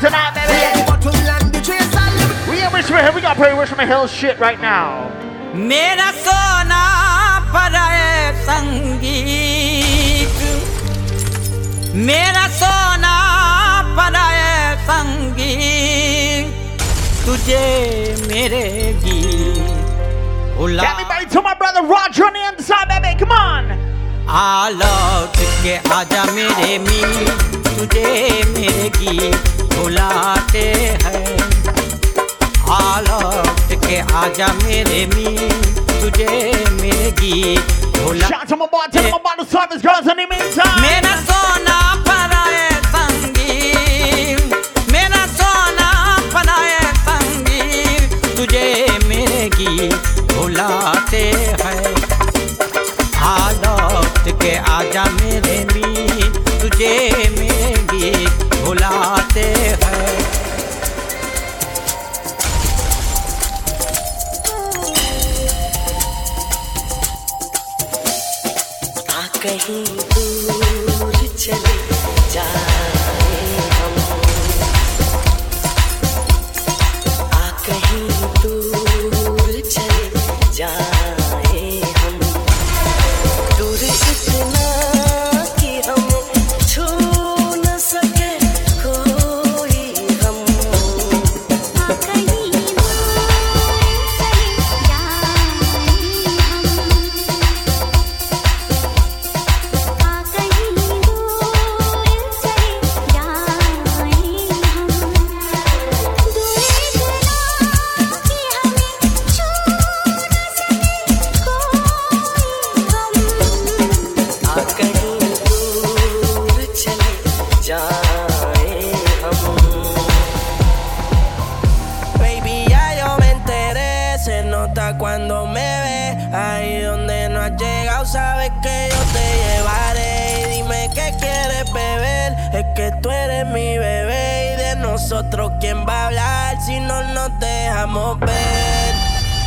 tonight, baby. We in Richmond Hill. We got pretty Richmond Hill shit right now. Mera sona para hai sangeet. Mera sona para hai sangeet. Tujhe mere geet. Everybody to my brother Roger on the inside, baby. Come on. I love ke aaja mere meet. Tujhe mere geet. बुलाते हैं आलोट के आजा मेरे मी तुझे मेरे गीत बुलाते मेरा सोना पराए संगीत मेरा सोना पराए संगीत तुझे मेरे गीत बुलाते हैं आलोट के आजा मेरे मी तुझे मेरे गीत बुलाते हैं कहीं दूर चले explota cuando me ve. Ahí donde no has llegado, sabes que yo te llevaré. Y dime qué quieres beber, es que tú eres mi bebé. Y de nosotros, ¿quién va a hablar si no nos dejamos ver?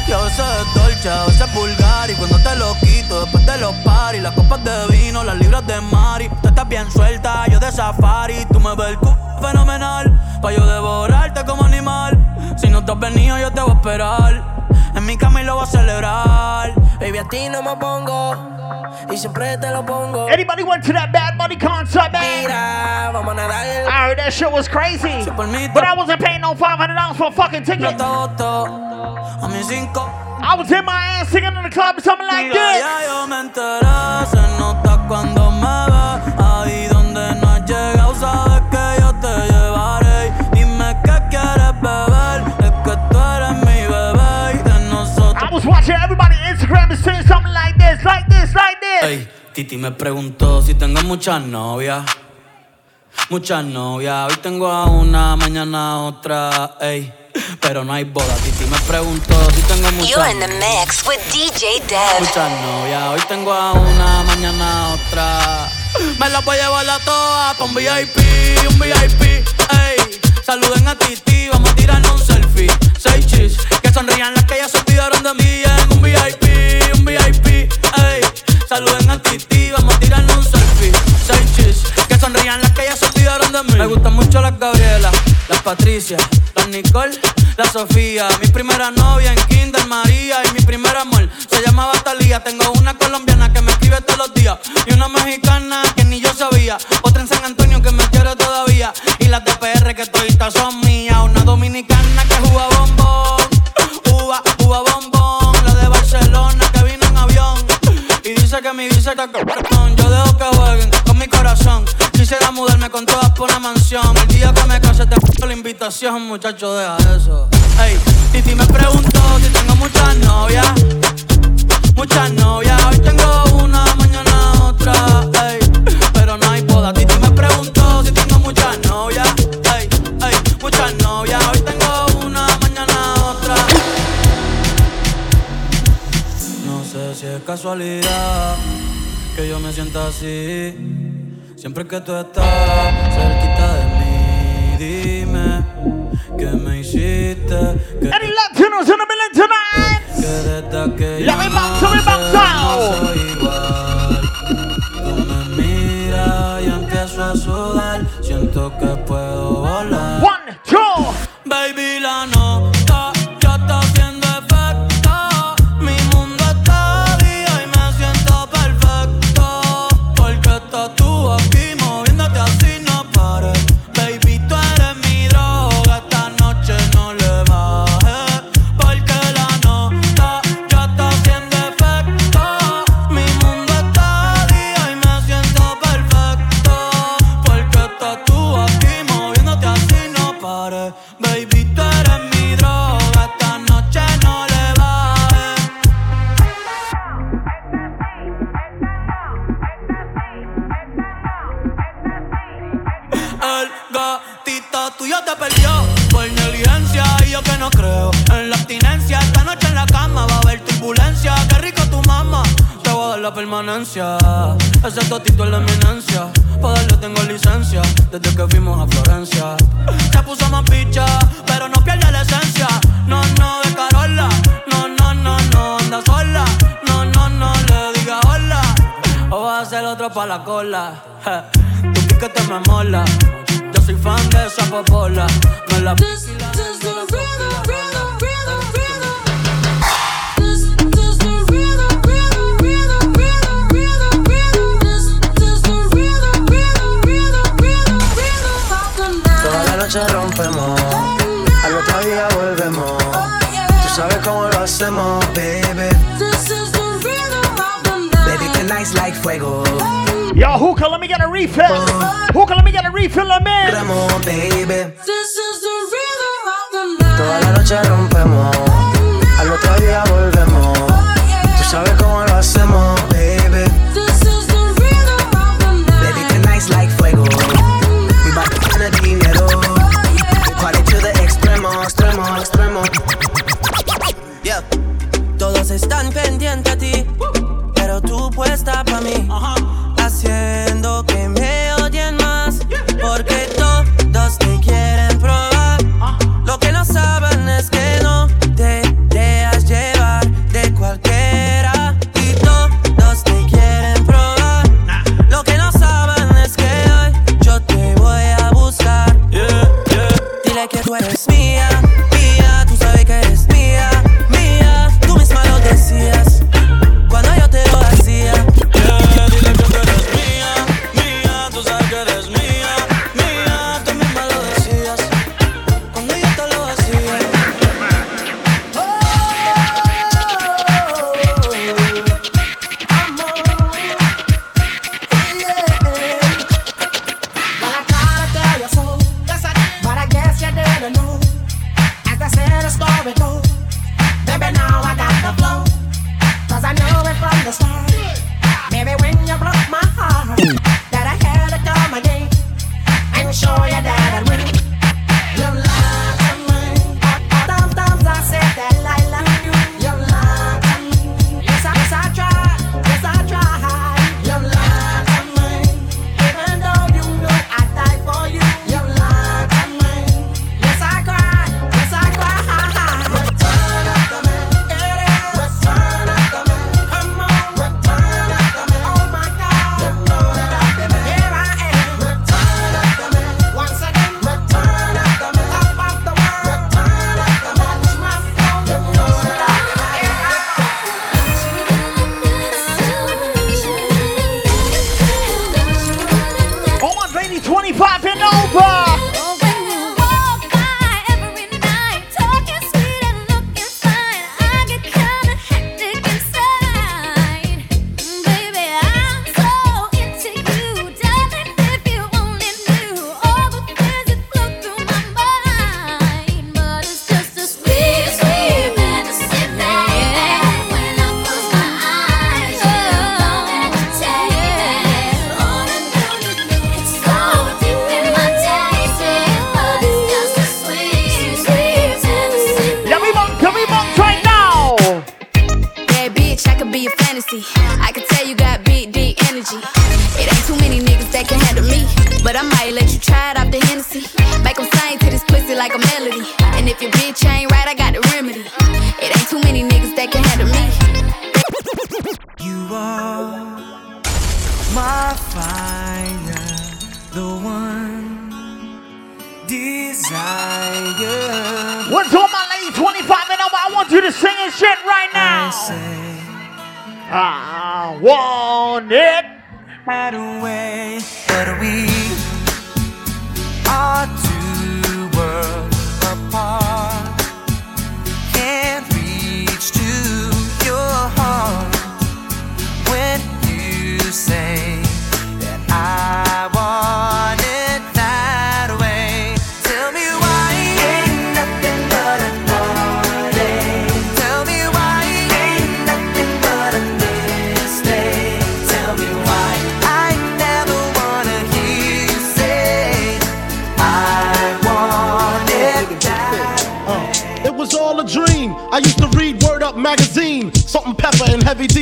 Yo a veces es dolce, a veces es vulgar. Y cuando te lo quito, después de los paris, las copas de vino, las libras de mari. Tú estás bien suelta, yo de safari. Tú me ves el culo fenomenal, pa' yo devorarte como animal. Si no te has venido, yo te voy a esperar. En mi cama y lo voy a celebrar. Baby, a ti no me pongo, y siempre te lo pongo. Anybody went to that Bad Bunny concert, man? Mira, vamos a nadar. Alright, that shit was crazy. Si but I wasn't paying no $500 for a fucking ticket. I was in my ass singing in the club or something like this. Ya yo me enteré, se nota cuando me ve. Ahí donde no has llegado, sabes que yo te llevaré. Dime qué quieres beber, es que tú eres mi bebé y de nosotros. I was watching everybody on Instagram and saying something like this, like this, like this. Hey, Titi me preguntó si tengo muchas novias. Muchas novias, hoy tengo a una, mañana a otra, ey. Pero no hay boda, Titi me preguntó si tengo muchas. You're in the mix with DJ Dev. Muchas novias, hoy tengo a una, mañana a otra. Me la voy a llevar a todas pa' un VIP, ey. Saluden a Titi, vamos a tirarnos un selfie. Seis chis, que sonrían las que ya se olvidaron de mí. En un VIP, ey. Saluden a Titi, vamos a tirarnos un selfie. Seis chis, que sonrían las que ya se olvidaron de mí. Me gustan mucho las Gabriela, las Patricia, la Nicole, la Sofía. Mi primera novia en Kinder María. Y mi primer amor se llamaba Talía. Tengo una colombiana que me escribe todos los días, y una mexicana que ni yo sabía, otra en San Antonio que me quiere todavía, y las de PR que toditas son mías. Una dominicana que juega bombón, uva, uva bombón. La de Barcelona que vino en avión y dice que mi dice está cabrón. Yo dejo que jueguen con mi corazón. Quisiera mudarme con todas por una mansión. El día que me case te p*** la invitación. Muchacho, deja eso. Ey, Titi me preguntó si tengo muchas novias. Muchas novias, hoy tengo una, mañana otra. Ey, pero no hay boda. Titi me preguntó si tengo muchas novias. Ey, ey, muchas novias, hoy tengo una, mañana otra. No sé si es casualidad que yo me sienta así. Siempre que tú estás cerquita de mí, dime que me hiciste. Any Latinos in the building tonight? Let me bounce, let me bounce out. Tú me miras y empiezo a sudar. Siento que puedo volar. 1, 2. Baby, la nota ya está haciendo efecto. Mi mundo está vivo y me siento perfecto. Porque estás tú aquí. Ese totito es la eminencia, pa' darle tengo licencia. Desde que fuimos a Florencia se puso más picha, pero no pierde la esencia. No, no, de Carola. No, no, no, no, anda sola. No, no, no, le diga hola, o vas a hacer otro pa' la cola. Tu piquete me mola. Yo soy fan de esa popola. Me la rompemos, al otro día volvemos. Tú sabes cómo lo hacemos, baby. This is the rhythm of the night. Baby, tonight's like fuego. Yo, hookah, let me get a refill. Hookah, let me get a refill, man. Ramo, baby. This is the rhythm of the night. Toda la noche rompemos, al otro día volvemos. Tú sabes cómo lo hacemos, baby. This is the rhythm of the night. Baby, tonight's like fuego. We bout to spend the dinero. Party to the extremo, extremo, extremo. Yeah, están pendientes a ti, pero tú puesta pa' mí, haciendo que me odien más, porque todos te quieren probar. Lo que no saben es que no te dejas llevar de cualquiera, y todos te quieren probar. Lo que no saben es que hoy yo te voy a buscar. Yeah, yeah. Dile que tú eres mía, mía, tú sabes que eres mía.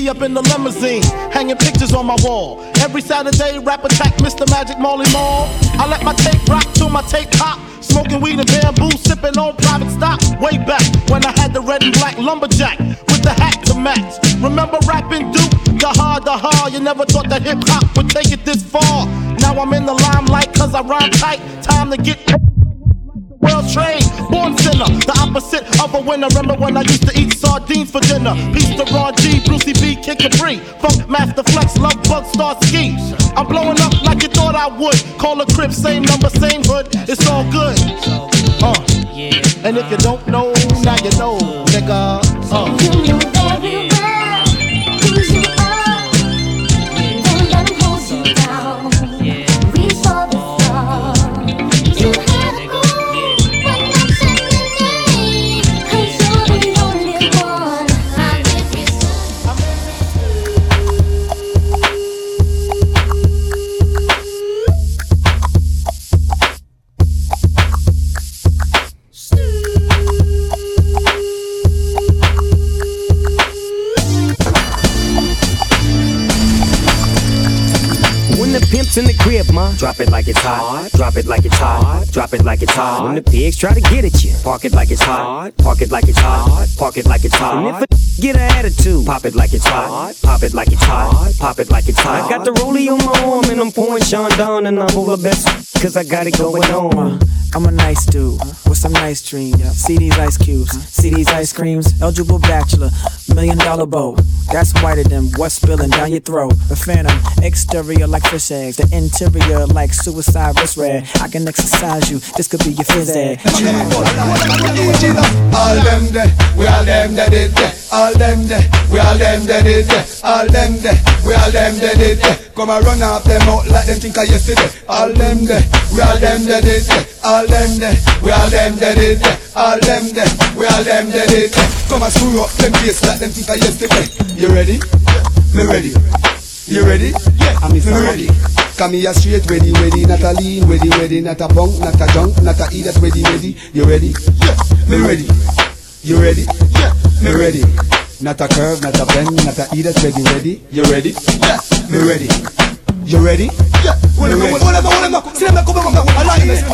Up in the limousine, hanging pictures on my wall. Every Saturday, rap attack, Mr. Magic Molly Mall. I let my tape rock till my tape pop. Smoking weed and bamboo, sipping on private stock. Way back when I had the red and black lumberjack with the hat to match. Remember rapping Duke? Da ha. You never thought that hip hop would take it this far. Now I'm in the limelight 'cause I rhyme tight. Time to get world trade. Born sinner, the opposite of a winner. Remember when I used to eat sardines for dinner? Piece to Raw G, Brucey B, Kid Capri, Funk Master Flex, Love Bug, Star Ski. I'm blowing up like you thought I would. Call a crib, same number, same hood. It's all good. And if you don't know, now you know, nigga. pimps in the crib, ma. Drop it like it's hot. Drop it like it's hot. Drop it like it's hot. When the pigs try to get at you, park it like it's hot. Park it like it's hot. Park it like it's hot. And if a get an attitude, pop it like it's hot. Pop it like it's hot. Pop it like it's hot. I got the rollie on my arm and I'm pouring Sean down and I'm over best cause I got it going on. I'm a nice dude with some nice dreams. See these ice cubes, see these ice creams. Eligible bachelor, $1 million bow. That's whiter than what's spilling down your throat. The phantom, exterior like fish eggs, the interior like suicide wrist red. I can exercise you, this could be your phys ed. All them there, we all them that did that. All them there, we all them that did that. All them there, we all them that did that. Come and run off them out like them think I yesterday. All them there, we all them that did that. All them there, we all them that did that. All them there, we all them that did that. Come and screw up them face like them think I yesterday. You ready? Me ready. You ready? Yeah, I'm ready. Come here straight, ready, ready, not a lean, ready, ready, not a bunk, not a junk, not a eat, that's ready, ready. You ready? Yeah, me ready. You ready? Yeah, me ready. Not a curve, not a bend, not a eat, that's ready, ready. You ready? Yeah, me ready. You ready? Yeah, me ready. Let's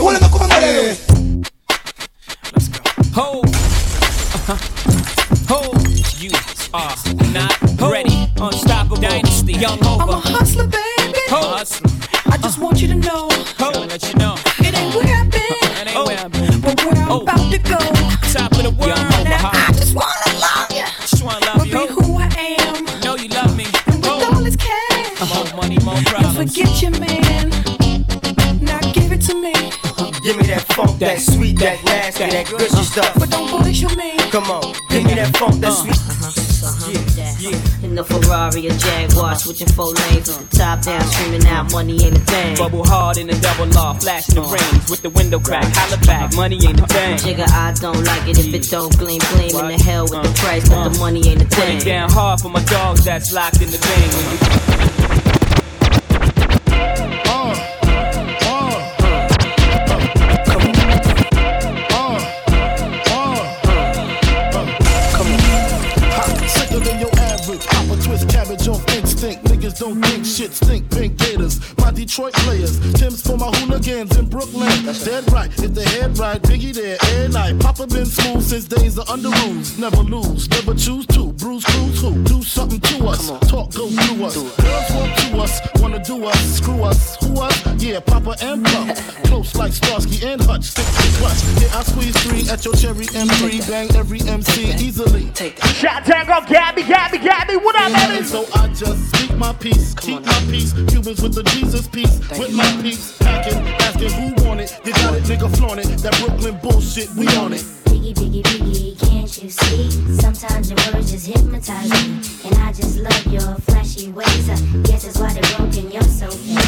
go. Ho! Ho! You are not ready. Unstoppable dynasty, young over. I'm a hustler, baby. Hustler. I just want you to know. Let you know. It ain't where I've been. It ain't where I've been. But where I'm about to go. Top of the world. Now I just wanna love ya. Just wanna love you. But be who I am. I know you love me. And with all this cash, more money, more problems. You forget your man. Now give it to me. Give me that funk, that sweet, that nasty, that gushy stuff. But don't bullshit me. Come on, give me that funk, that sweet. In the Ferrari or Jaguar, switching four lanes. Top down, screaming out, money ain't a thing. Bubble hard in a double law, flash the rings with the window crack, holla back, money ain't a thing. Jigga, I don't like it if it don't gleam, gleam. In the hell with the price, but the money ain't a thing. Put it down hard for my dogs that's locked in the thing. Don't think shit stink, pink gators. My Detroit players, Tim's for my hooligans in Brooklyn. Dead right, if they head right, Biggie there, air night. Papa been smooth since days of under rules. Never lose, never choose to. Bruise, cruise, who? Do something to us. Talk, go through us. Girls want to us, wanna do us. Screw us, who us? Yeah, Papa and Pop. Close like Starsky and Hutch, stick to clutch. Yeah, I squeeze three at your cherry M3. Bang every MC easily. Shot tango, Gabby, Gabby, Gabby, what up, baby? So I just speak my peace, keep my peace. Cubans with the Jesus peace, with my peace. Packing, asking who want it. You got it, nigga, flaunt it. That Brooklyn bullshit, we on it. Biggie, biggie, biggie, can't you see? Sometimes your words just hypnotize me. And I just love your flashy ways. I guess that's why they're broken, you're so fake.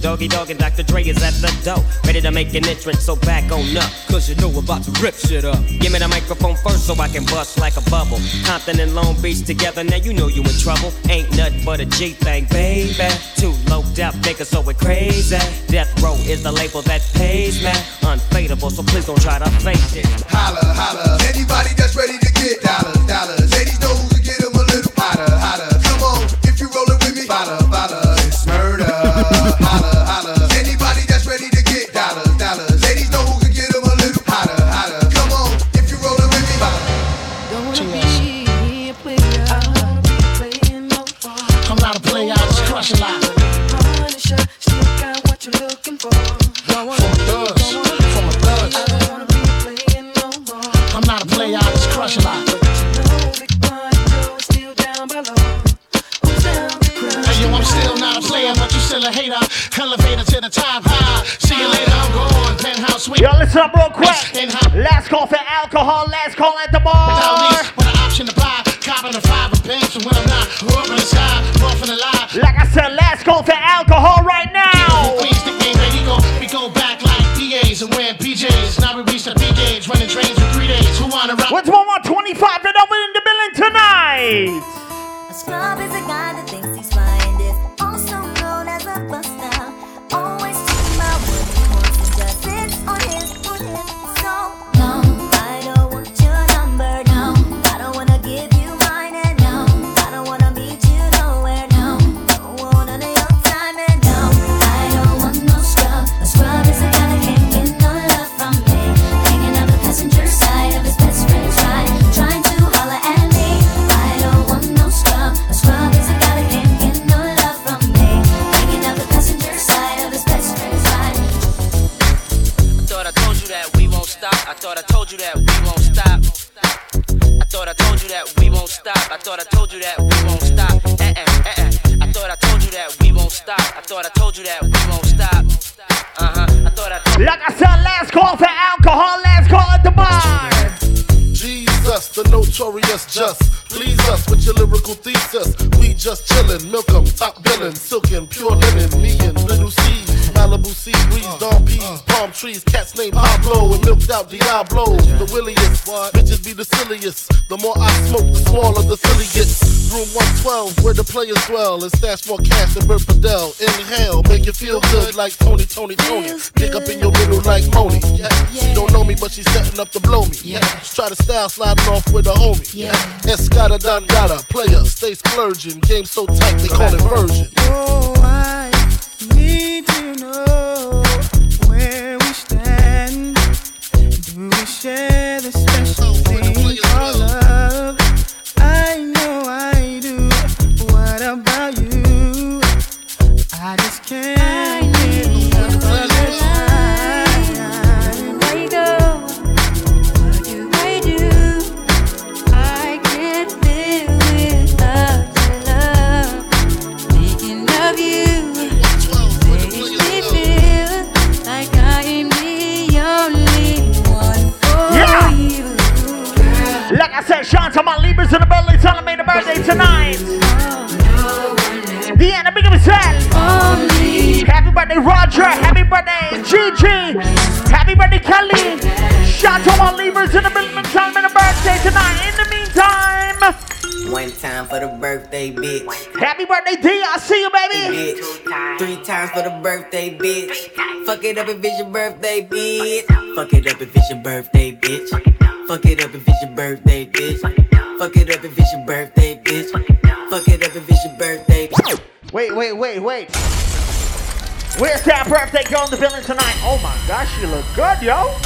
Doggy Dogg and Dr. Dre is at the door, ready to make an entrance, so back on up, cause you know we're about to rip shit up. Give me the microphone first so I can bust like a bubble. Compton and Long Beach together, now you know you in trouble. Ain't nothing but a G thing, baby. Too low death niggas, so we're crazy. Death Row is the label that pays me. Unfadable, so please don't try to fake it. Holla, holla, anybody that's ready to get dollars, dollars. Ladies know who to get them a little hotter, hotter. Come on, if you rollin' with me, holla, holla. It's murder, holla. still a hater. Elevator to the top high. See you later, I'm going. Penthouse suite. Yo, listen up real quick. Last call for alcohol. Last call at the bar. With an option to buy. Copping a five of bench. And when I'm not, roaring the sky, roughing the lie. Like I said, last call for alcohol right now. We go back like DAs and wearing PJs. Now we reach the peak age. Running trains for 3 days. Who wanna rock? What's 125 that I'm in the building tonight? A scrub is a guy that thinks he's flying. This also known as a buster. Always talking about what he wants and just sits on his foot. So no, I don't want your number. No, I don't wanna give you mine. And no, I don't wanna meet you nowhere. No, don't want none of your time. And no, I don't want no scrub. A scrub is a guy that can't get no love from me. Hanging on the passenger side of his best friend's ride. Trying to holler at me. I don't want no scrub. A scrub is a guy that can't get no love from me. Hanging on the passenger side of his best friend's ride. I thought I told you that we won't stop. I thought I told you that we won't stop. I thought I told you that we won't stop. I thought I told you that we won't stop. I thought I told you that we won't stop. I thought I told you that we won't stop. I thought I. Like I said, last call for alcohol. Last call at the bar. Jesus, the notorious just. Please us with your lyrical thesis. We just chillin', milk 'em, top billin', silkin', pure linen, me and little C. Malibu sea breeze, dawn peas, palm trees, cats named Pablo and milked out Diablo. The williest, bitches be the silliest. The more I smoke, the smaller the silly gets. Room 112, where the players dwell and stash more cash than Bert Fidel. Inhale, make you feel good like Tony. Pick up in your middle like Moni. She don't know me, but she's setting up to blow me. She try to style sliding off with a homie. Escada Dangada, player, stay splurging. Game so tight, they call it virgin. Oh, I need to know where we stand. Do we share the special thing called love? I know I do. What about you? I just can't get enough of the time. Where you go? What do I do? I can't live without your love. Thinking of you. Like I said, shout out to my Libras in the building, telling me the birthday tonight. Deanna, big up yourself. Happy birthday, Roger. Happy birthday, Gigi. Happy birthday, Kelly. Shout out to my Libras in the building, telling me the birthday tonight. In the meantime, one time for the birthday, bitch. Happy birthday, D. I see you, baby. Bitch. 3 times for the birthday, bitch. Fuck it up if it's your birthday, bitch. Fuck it up if it's your birthday, bitch. Fuck it up if it's your birthday, bitch. Fuck it up if it's your birthday, bitch. Fuck it up if it's your birthday, bitch. Wait. Where's that birthday girl in the building tonight? Oh my gosh, she look good, yo.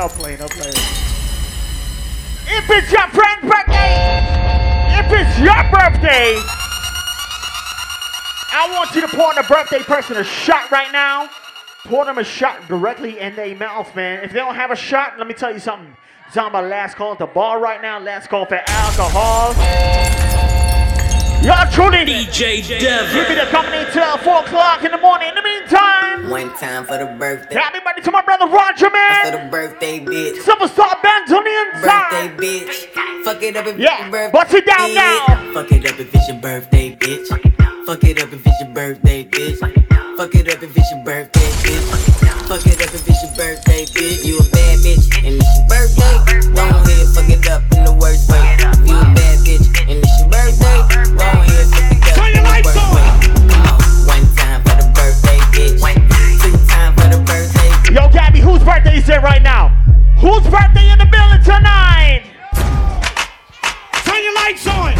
I'll play. If it's your friend's birthday, if it's your birthday, I want you to pour the birthday person a shot right now. Pour them a shot directly in their mouth, man. If they don't have a shot, let me tell you something. I'm talking about last call at the bar right now. Last call for alcohol. Y'all truly DJ Dev. Give me the company till 4 o'clock in the morning. In the meantime, one time for the birthday. Happy birthday to my brother Roger, man. For the birthday, bitch. Superstar bands on the inside. Birthday, bitch. Fuck it up if it's your birthday. Bust it down now. Fuck it up if it's your birthday, bitch. Fuck it up if it's your birthday, bitch. Fuck it up if it's your birthday, bitch. Fuck it up if it's your birthday, bitch. You a bad bitch, and it's your birthday. Go ahead, fuck it up in the worst way. You a bad bitch, and it's your birthday. Go ahead, fuck it up in the worst way. Come on, 1 time for the birthday, bitch. 2 times for the birthday, bitch. Yo, Gabby, whose birthday is it right now? Whose birthday in the building tonight? Turn your lights on.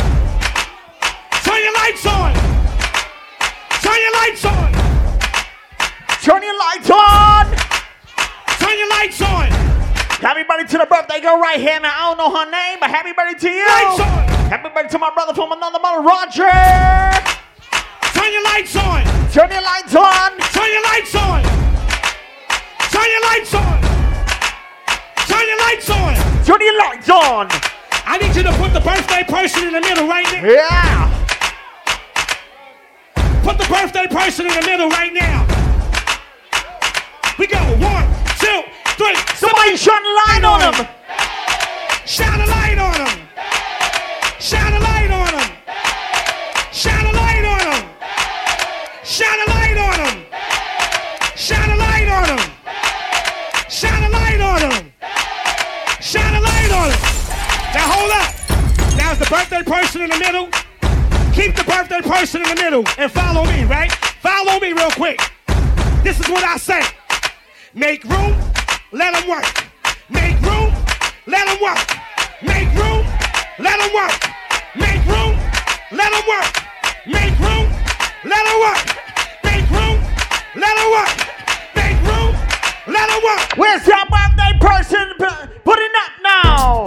Turn your lights on. Turn your lights on. Turn your lights on! Turn your lights on! Happy birthday to the birthday girl right here, man. I don't know her name, but happy birthday to you! Lights on! Happy birthday to my brother from another mother, Roger! Turn your lights on! Turn your lights on! Turn your lights on! Turn your lights on! Turn your lights on! Turn your lights on! I need you to put the birthday person in the middle right now. Yeah! Put the birthday person in the middle right now. We go 1, 2, 3. Somebody shine a light on him. Shine a light on him. Shine a light on him. Shine a light on him. Shine a light on him. Shine a light on him. Shine a light on him. Shine a light on him. Now hold up. Now it's the birthday person in the middle. Keep the birthday person in the middle and follow me, right? Follow me real quick. This is what I say. Make room, let them work. Make room, let them work. Make room, let them work. Make room, let them work. Make room, let them work. Make room, let them work. Make room, let them work. Where's your birthday person? Put it up now.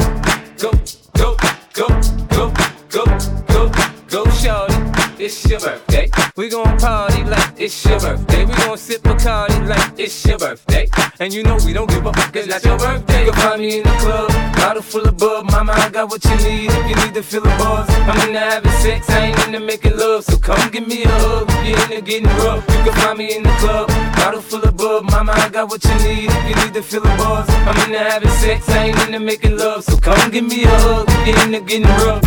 Go, go, go, go, go, go, go, shawty. It's your birthday. We gon' party like it's your birthday. We gon' sip Bacardi like it's your birthday. And you know we don't give a fuck, it's not your birthday. You'll find me in the club, bottle full of bub. Mama, I got what you need if you need to feel the buzz. I'm into having sex, I ain't into making love. So come give me a hug, if you're into getting rough. You can find me in the club, bottle full of bub. Mama, I got what you need if you need to feel the buzz. I'm into having sex, I ain't into making love. So come give me a hug, if you're into getting rough.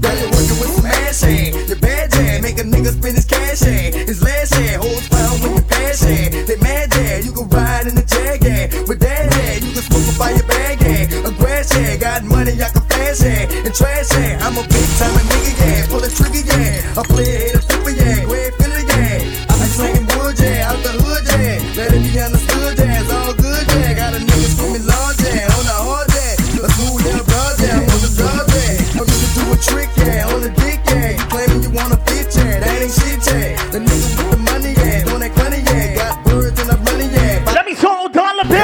Girl, you're working with some ass hand, your bad hand, make a nigga spend his cash hand, his last hand, holds pound with your passion. They mad hand, you can ride in the jag hand, with that hand, you can smoke by your bag hand, a grass hand, got money, I can flash hand, and trash hand. I'm a big time a nigga, yeah, full of trigger, yeah, I play a hater, flipper, yeah, grand filler, yeah, I be slinging wood, yeah, out the hood, yeah, let it be understood, yeah, it's all good, yeah, got a nigga swimming large, yeah, on the hard, yeah, let's move, yeah, broad, yeah, on the drug, yeah, I'm just do a trick, yeah, on the dick, yeah, claiming you want a bitch, yeah, that ain't shit, yeah, the nigga with the money, yeah, don't act funny, yeah, got birds and I'm money, yeah, let me call dollar bill.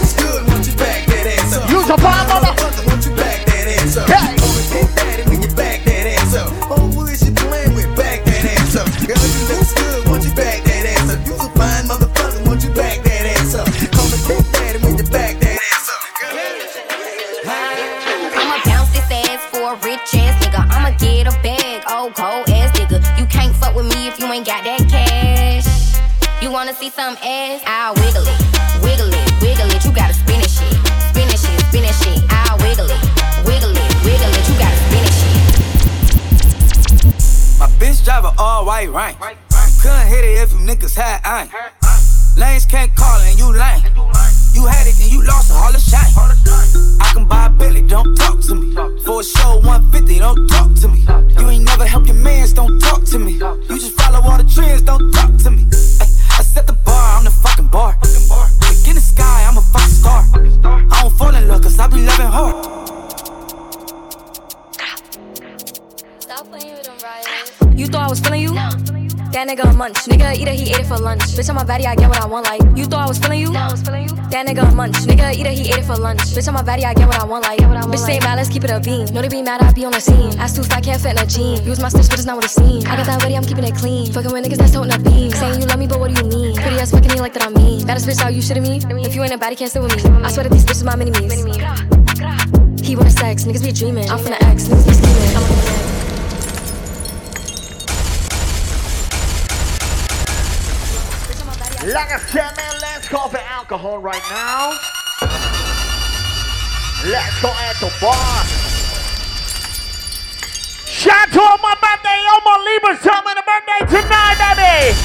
It's good, want you back that ass up. Use a bomb, motherfucker, want you back that ass up. Hey, always get daddy when you back that ass up. Oh, who is you playing with? Back that ass up. Girl, you look good, want you back that ass up. You's a fine motherfucker, want you back that ass up. Always get daddy when you back that ass up. I'ma bounce this ass for a rich ass nigga. I'ma get a bag, old cold ass nigga. You can't fuck with me if you ain't got that cash. You wanna see some ass? I'll wiggle it. Wiggle it, wiggle it, you gotta spin it shit. Spin it shit, spin it shit. I'll wiggle it. Wiggle it, wiggle it, you gotta spin it shit. My bitch drive an all-white rank. Couldn't hit it if you niggas had iron. Lanes can't call and you lame. You had it and you lost it, all the shine. I can buy a Bentley, don't talk to me. For a show, 150, don't talk to me. You ain't never help your mans, don't talk to me. You just follow all the trends, don't talk to me. I set the bar, I'm the fucking bar. Like in the sky, I'm a fucking star. I don't fall in love, cause I be loving hard. Stop playing with them, Ryan. You thought I was feeling you? No. That nigga a munch. Nigga eat it, he ate it for lunch. Bitch on my body, I get what I want, like. You thought I was feeling you? No. That nigga a munch. Nigga eat it, he ate it for lunch. Bitch on my body, I get what I want, like. Bitch ain't mad, let's keep it a beam. No, they be mad, I be on the scene. Ass too fat, can't fit in a jean. Use my stitch, but it's not what it's seen. I got that ready, I'm keeping it clean. Fucking with niggas that's toting a beam. Saying you love me, but what do you mean? Pretty ass fucking you like that, I mean. Baddest bitch, out you shitting me? If you ain't a baddie, can't sit with me. I swear that these bitches my mini-me's. He wanna sex, niggas be dreaming. I'm from the X, niggas be scheming. I'm a like I said, man, let's go for alcohol right now. Let's go at the bar. Shout out my birthday, all my Libras, tell me the birthday tonight, baby.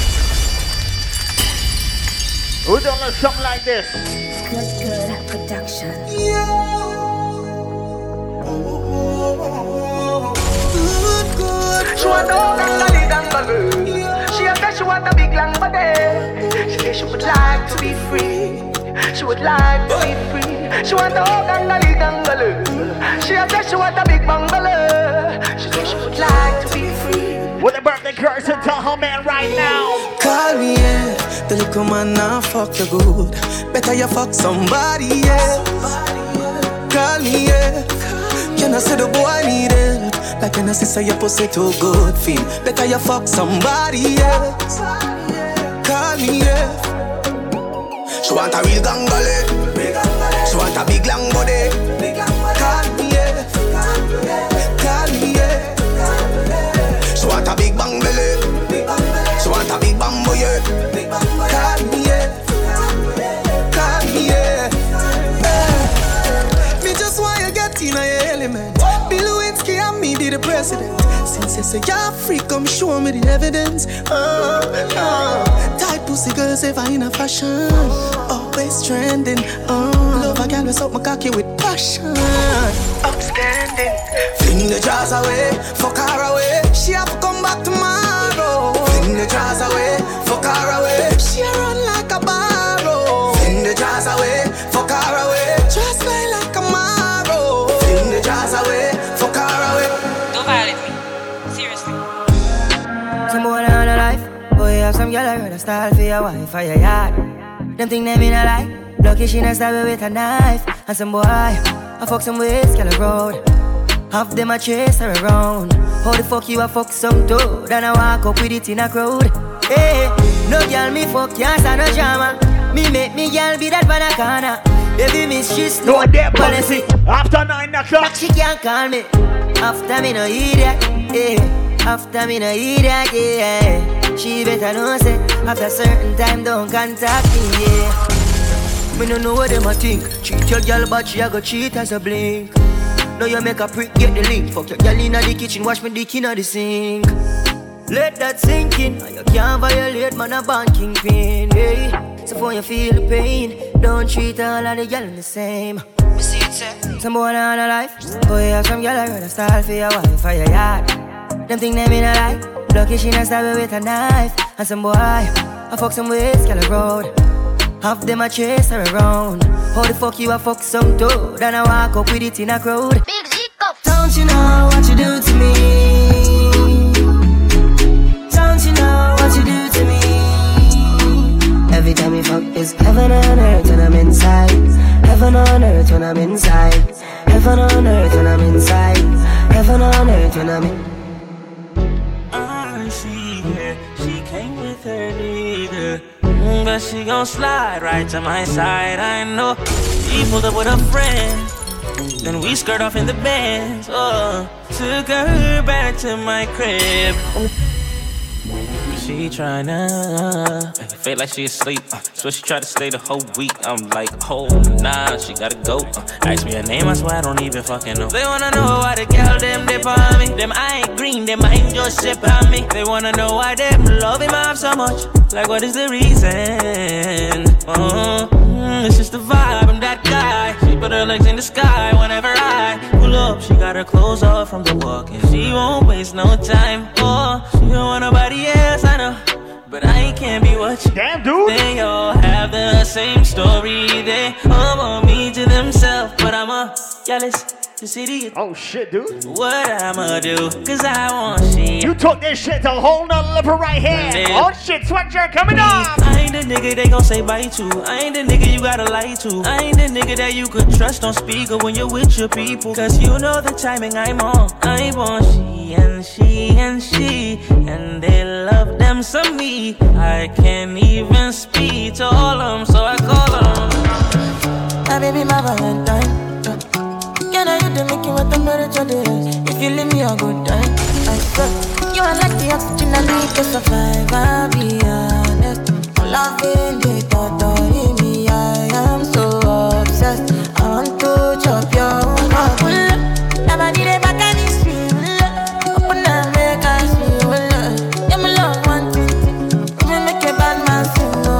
Who don't look something like this? Good production. Yeah. She said she want a big long body. She said she would like to be free. She would like to be free. She want a whole gangali gangaloo. She said she want a big bungalow. She said she would like to be free. With the birthday girls to tell her man right now. Call me, yeah. The little man now fuck the good. Better you fuck somebody, yeah. Call me, yeah. Can I say the boy I need help? Like when I see your pussy too good feel. Better you fuck somebody else. Call me, yeah. She want a real gangbale. She want a big long body. Call me, yeah. Call me, yeah. She want a big bang belly. She want be the president. Since they say you're a freak, come show me the evidence. Tight pussy girls ever in a fashion, always trending. Love a girl with up my cocky with passion. Upstanding. Fling the jars away, fuck her away. She have to come back tomorrow. Fling the jars away, fuck her away. She run like a barrow. Fling the jars away, fuck her away. Just like away, fuck her away. Don't violate me, seriously. Some boy on a life, boy have some girl around a style for your wife or your yard. Them think they mean a lie, lucky she not stab with a knife. And some boy, I fuck some ways, girl around. Half them I chase her around. How the fuck you a fuck some dude and I walk up with it in a crowd? Hey, no girl me fuck, can't stand no drama. Me make me girl be that banana. Baby miss, she's no dead policy. After 9 o'clock, she can't call me. After me no idiot, yeah. After me no idiot, yeah. She better know say after certain time don't contact me, yeah. Me no know what them a think. Cheat your girl but she a go cheat as a blink. Now you make a prick get the link. Fuck your girl inna the kitchen, wash me dick inna the sink. Let that sink in. You can't violate man a banking pin, hey. So for you feel the pain, don't treat all of the girls the same. Some boy on a life, boy have some girl around a style for your wife or your yard. Them think they mean a lie, lucky she not stab with a knife. And some boy, I fuck some ways, girl road. Half them I chase her around. How the fuck you a fuck some dude and I walk up with it in a crowd? Big G cup. Don't you know what you do to me? Don't you know what you do to me? Every time we fuck is heaven on earth when I'm inside. Heaven on earth when I'm inside. Heaven on earth when I'm inside. Heaven on earth when I'm in. I see her, she came with her leader. But she gon' slide right to my side, I know. She pulled up with a friend, then we skirt off in the Benz. Oh, took her back to my crib. She tryna feel like she asleep, so she tried to stay the whole week. I'm like, oh nah, she gotta go. Ask me her name, I swear I don't even fucking know. They wanna know why the girl them dip on me. Them I ain't green, them I ain't just sip on me. They wanna know why them love him off so much. Like what is the reason? It's just the vibe, I'm that guy. She put her legs in the sky whenever I pull up. She got her clothes off from the walk and she won't waste no time. Oh, she don't want nobody else, I know. But I can't be watching. Damn, dude. They all have the same story. They all want me to themselves, but I'm a jealous. Oh shit, dude. What I'ma do? Cause I want shit. You took this shit to a whole nother level right here. Oh shit, sweatshirt coming off. I ain't the nigga they gon' say bye to. I ain't the nigga you gotta lie to. I ain't the nigga that you could trust on speaker when you're with your people. Cause you know the timing I'm on. I want she and she and she. And they love them some me. I can't even speak to all of them, so I call them. My baby, my Valentine. What if you leave me a good time, I swear. You are like the oxygen I need to survive, I'll be honest. Loving the thought of me, I am so obsessed. I want to chop your heart. Nobody they back and it's real. Open and make us real. You're my love one, two, three. You make a bad man soon.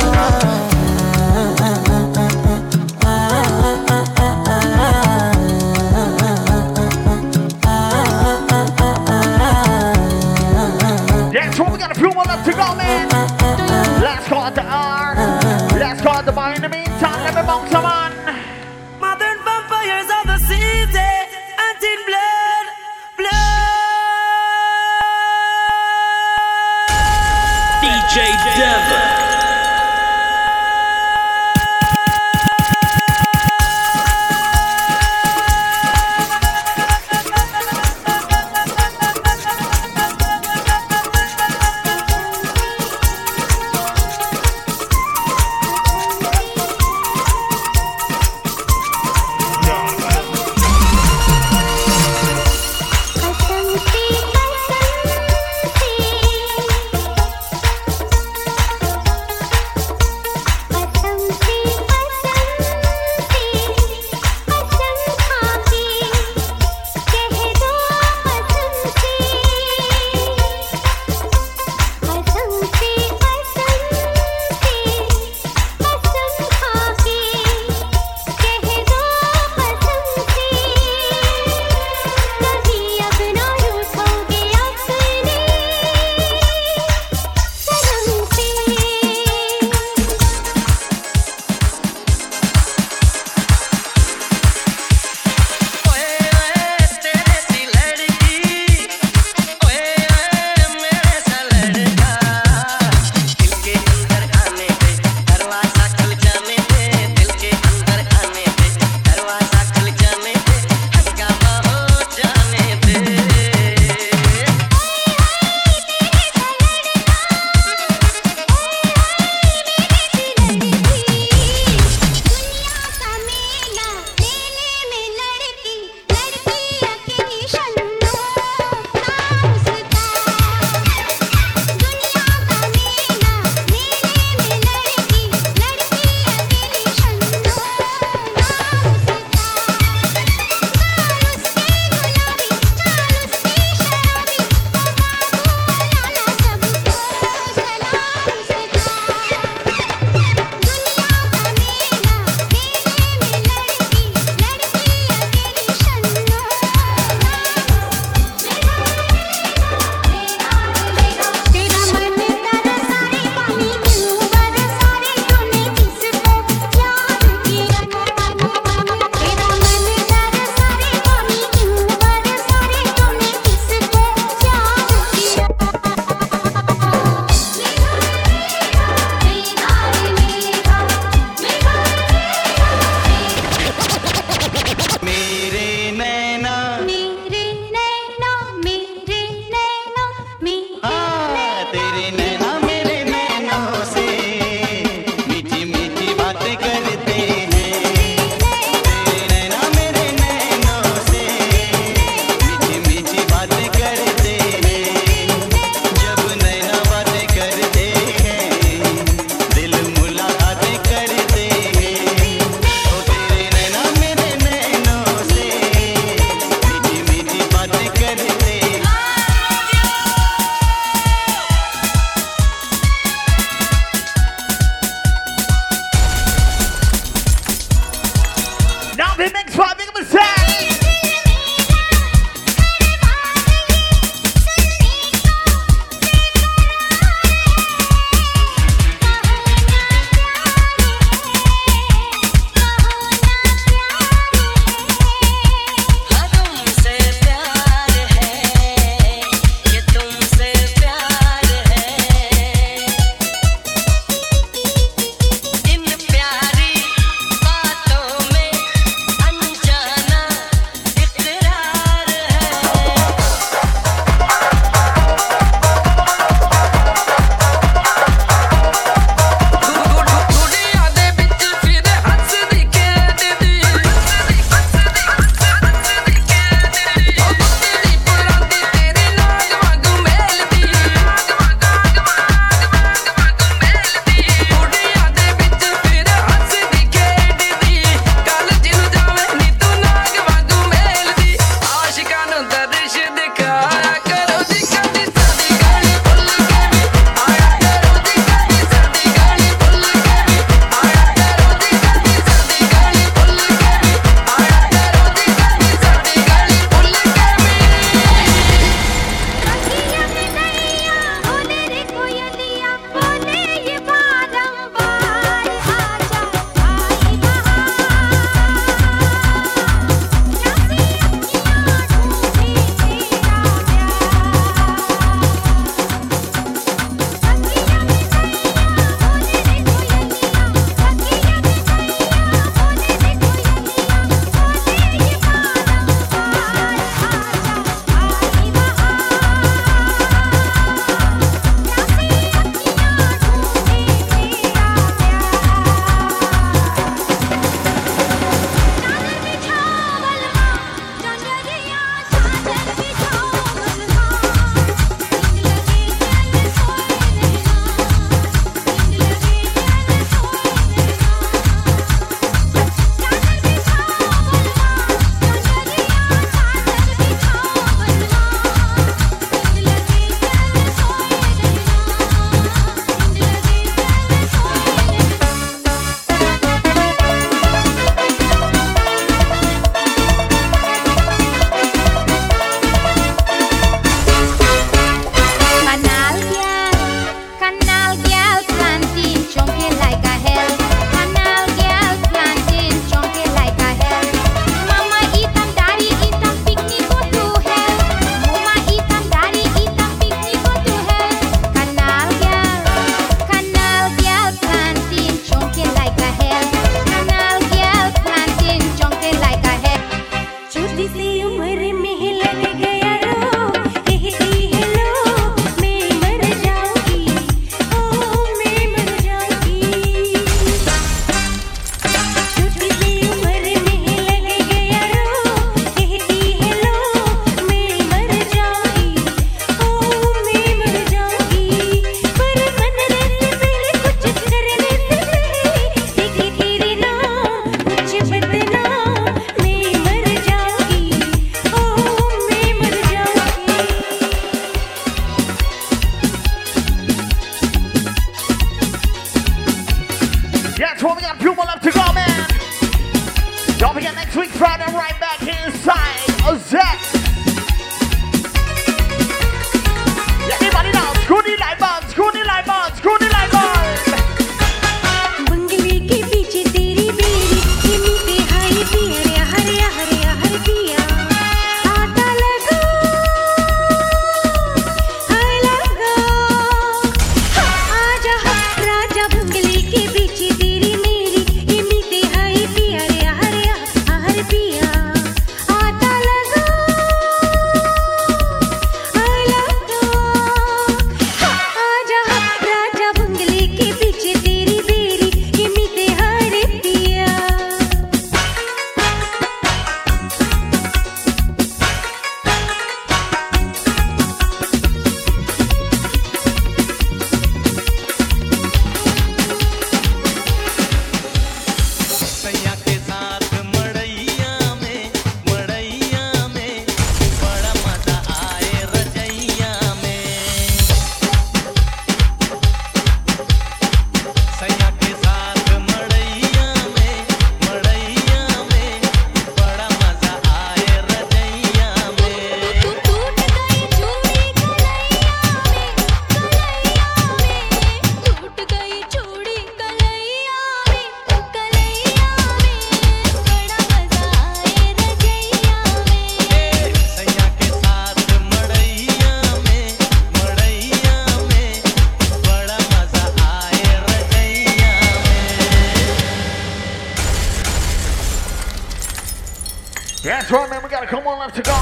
got a couple more left to go.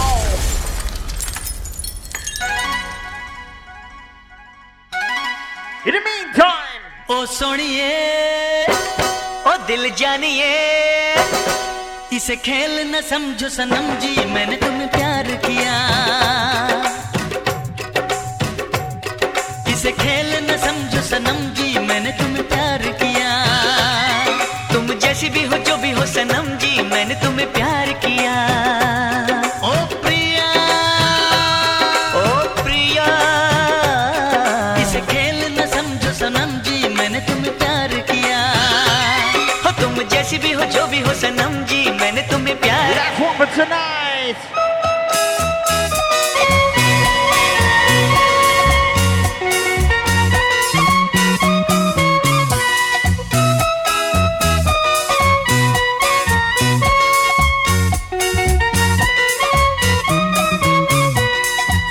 In the meantime, oh soniye, oh dil jaaniye, ise khel na samjho sanam ji, maine tumhe pyar kiya. Ise khel na samjho sanam ji, maine tumhe pyar kiya. Tum jaisi bhi ho, jo bhi ho sanam ji, maine tumhe pyar kiya. भी हो जो भी हो सनम जी मैंने तुम्हें प्यार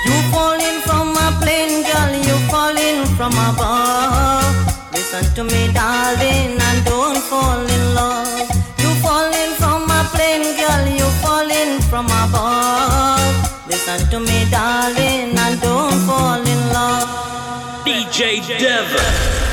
You falling from a plane girl you falling from a bar Listen to me darling and don't fall in love From above, listen to me, darling, and don't fall in love. DJ Devil.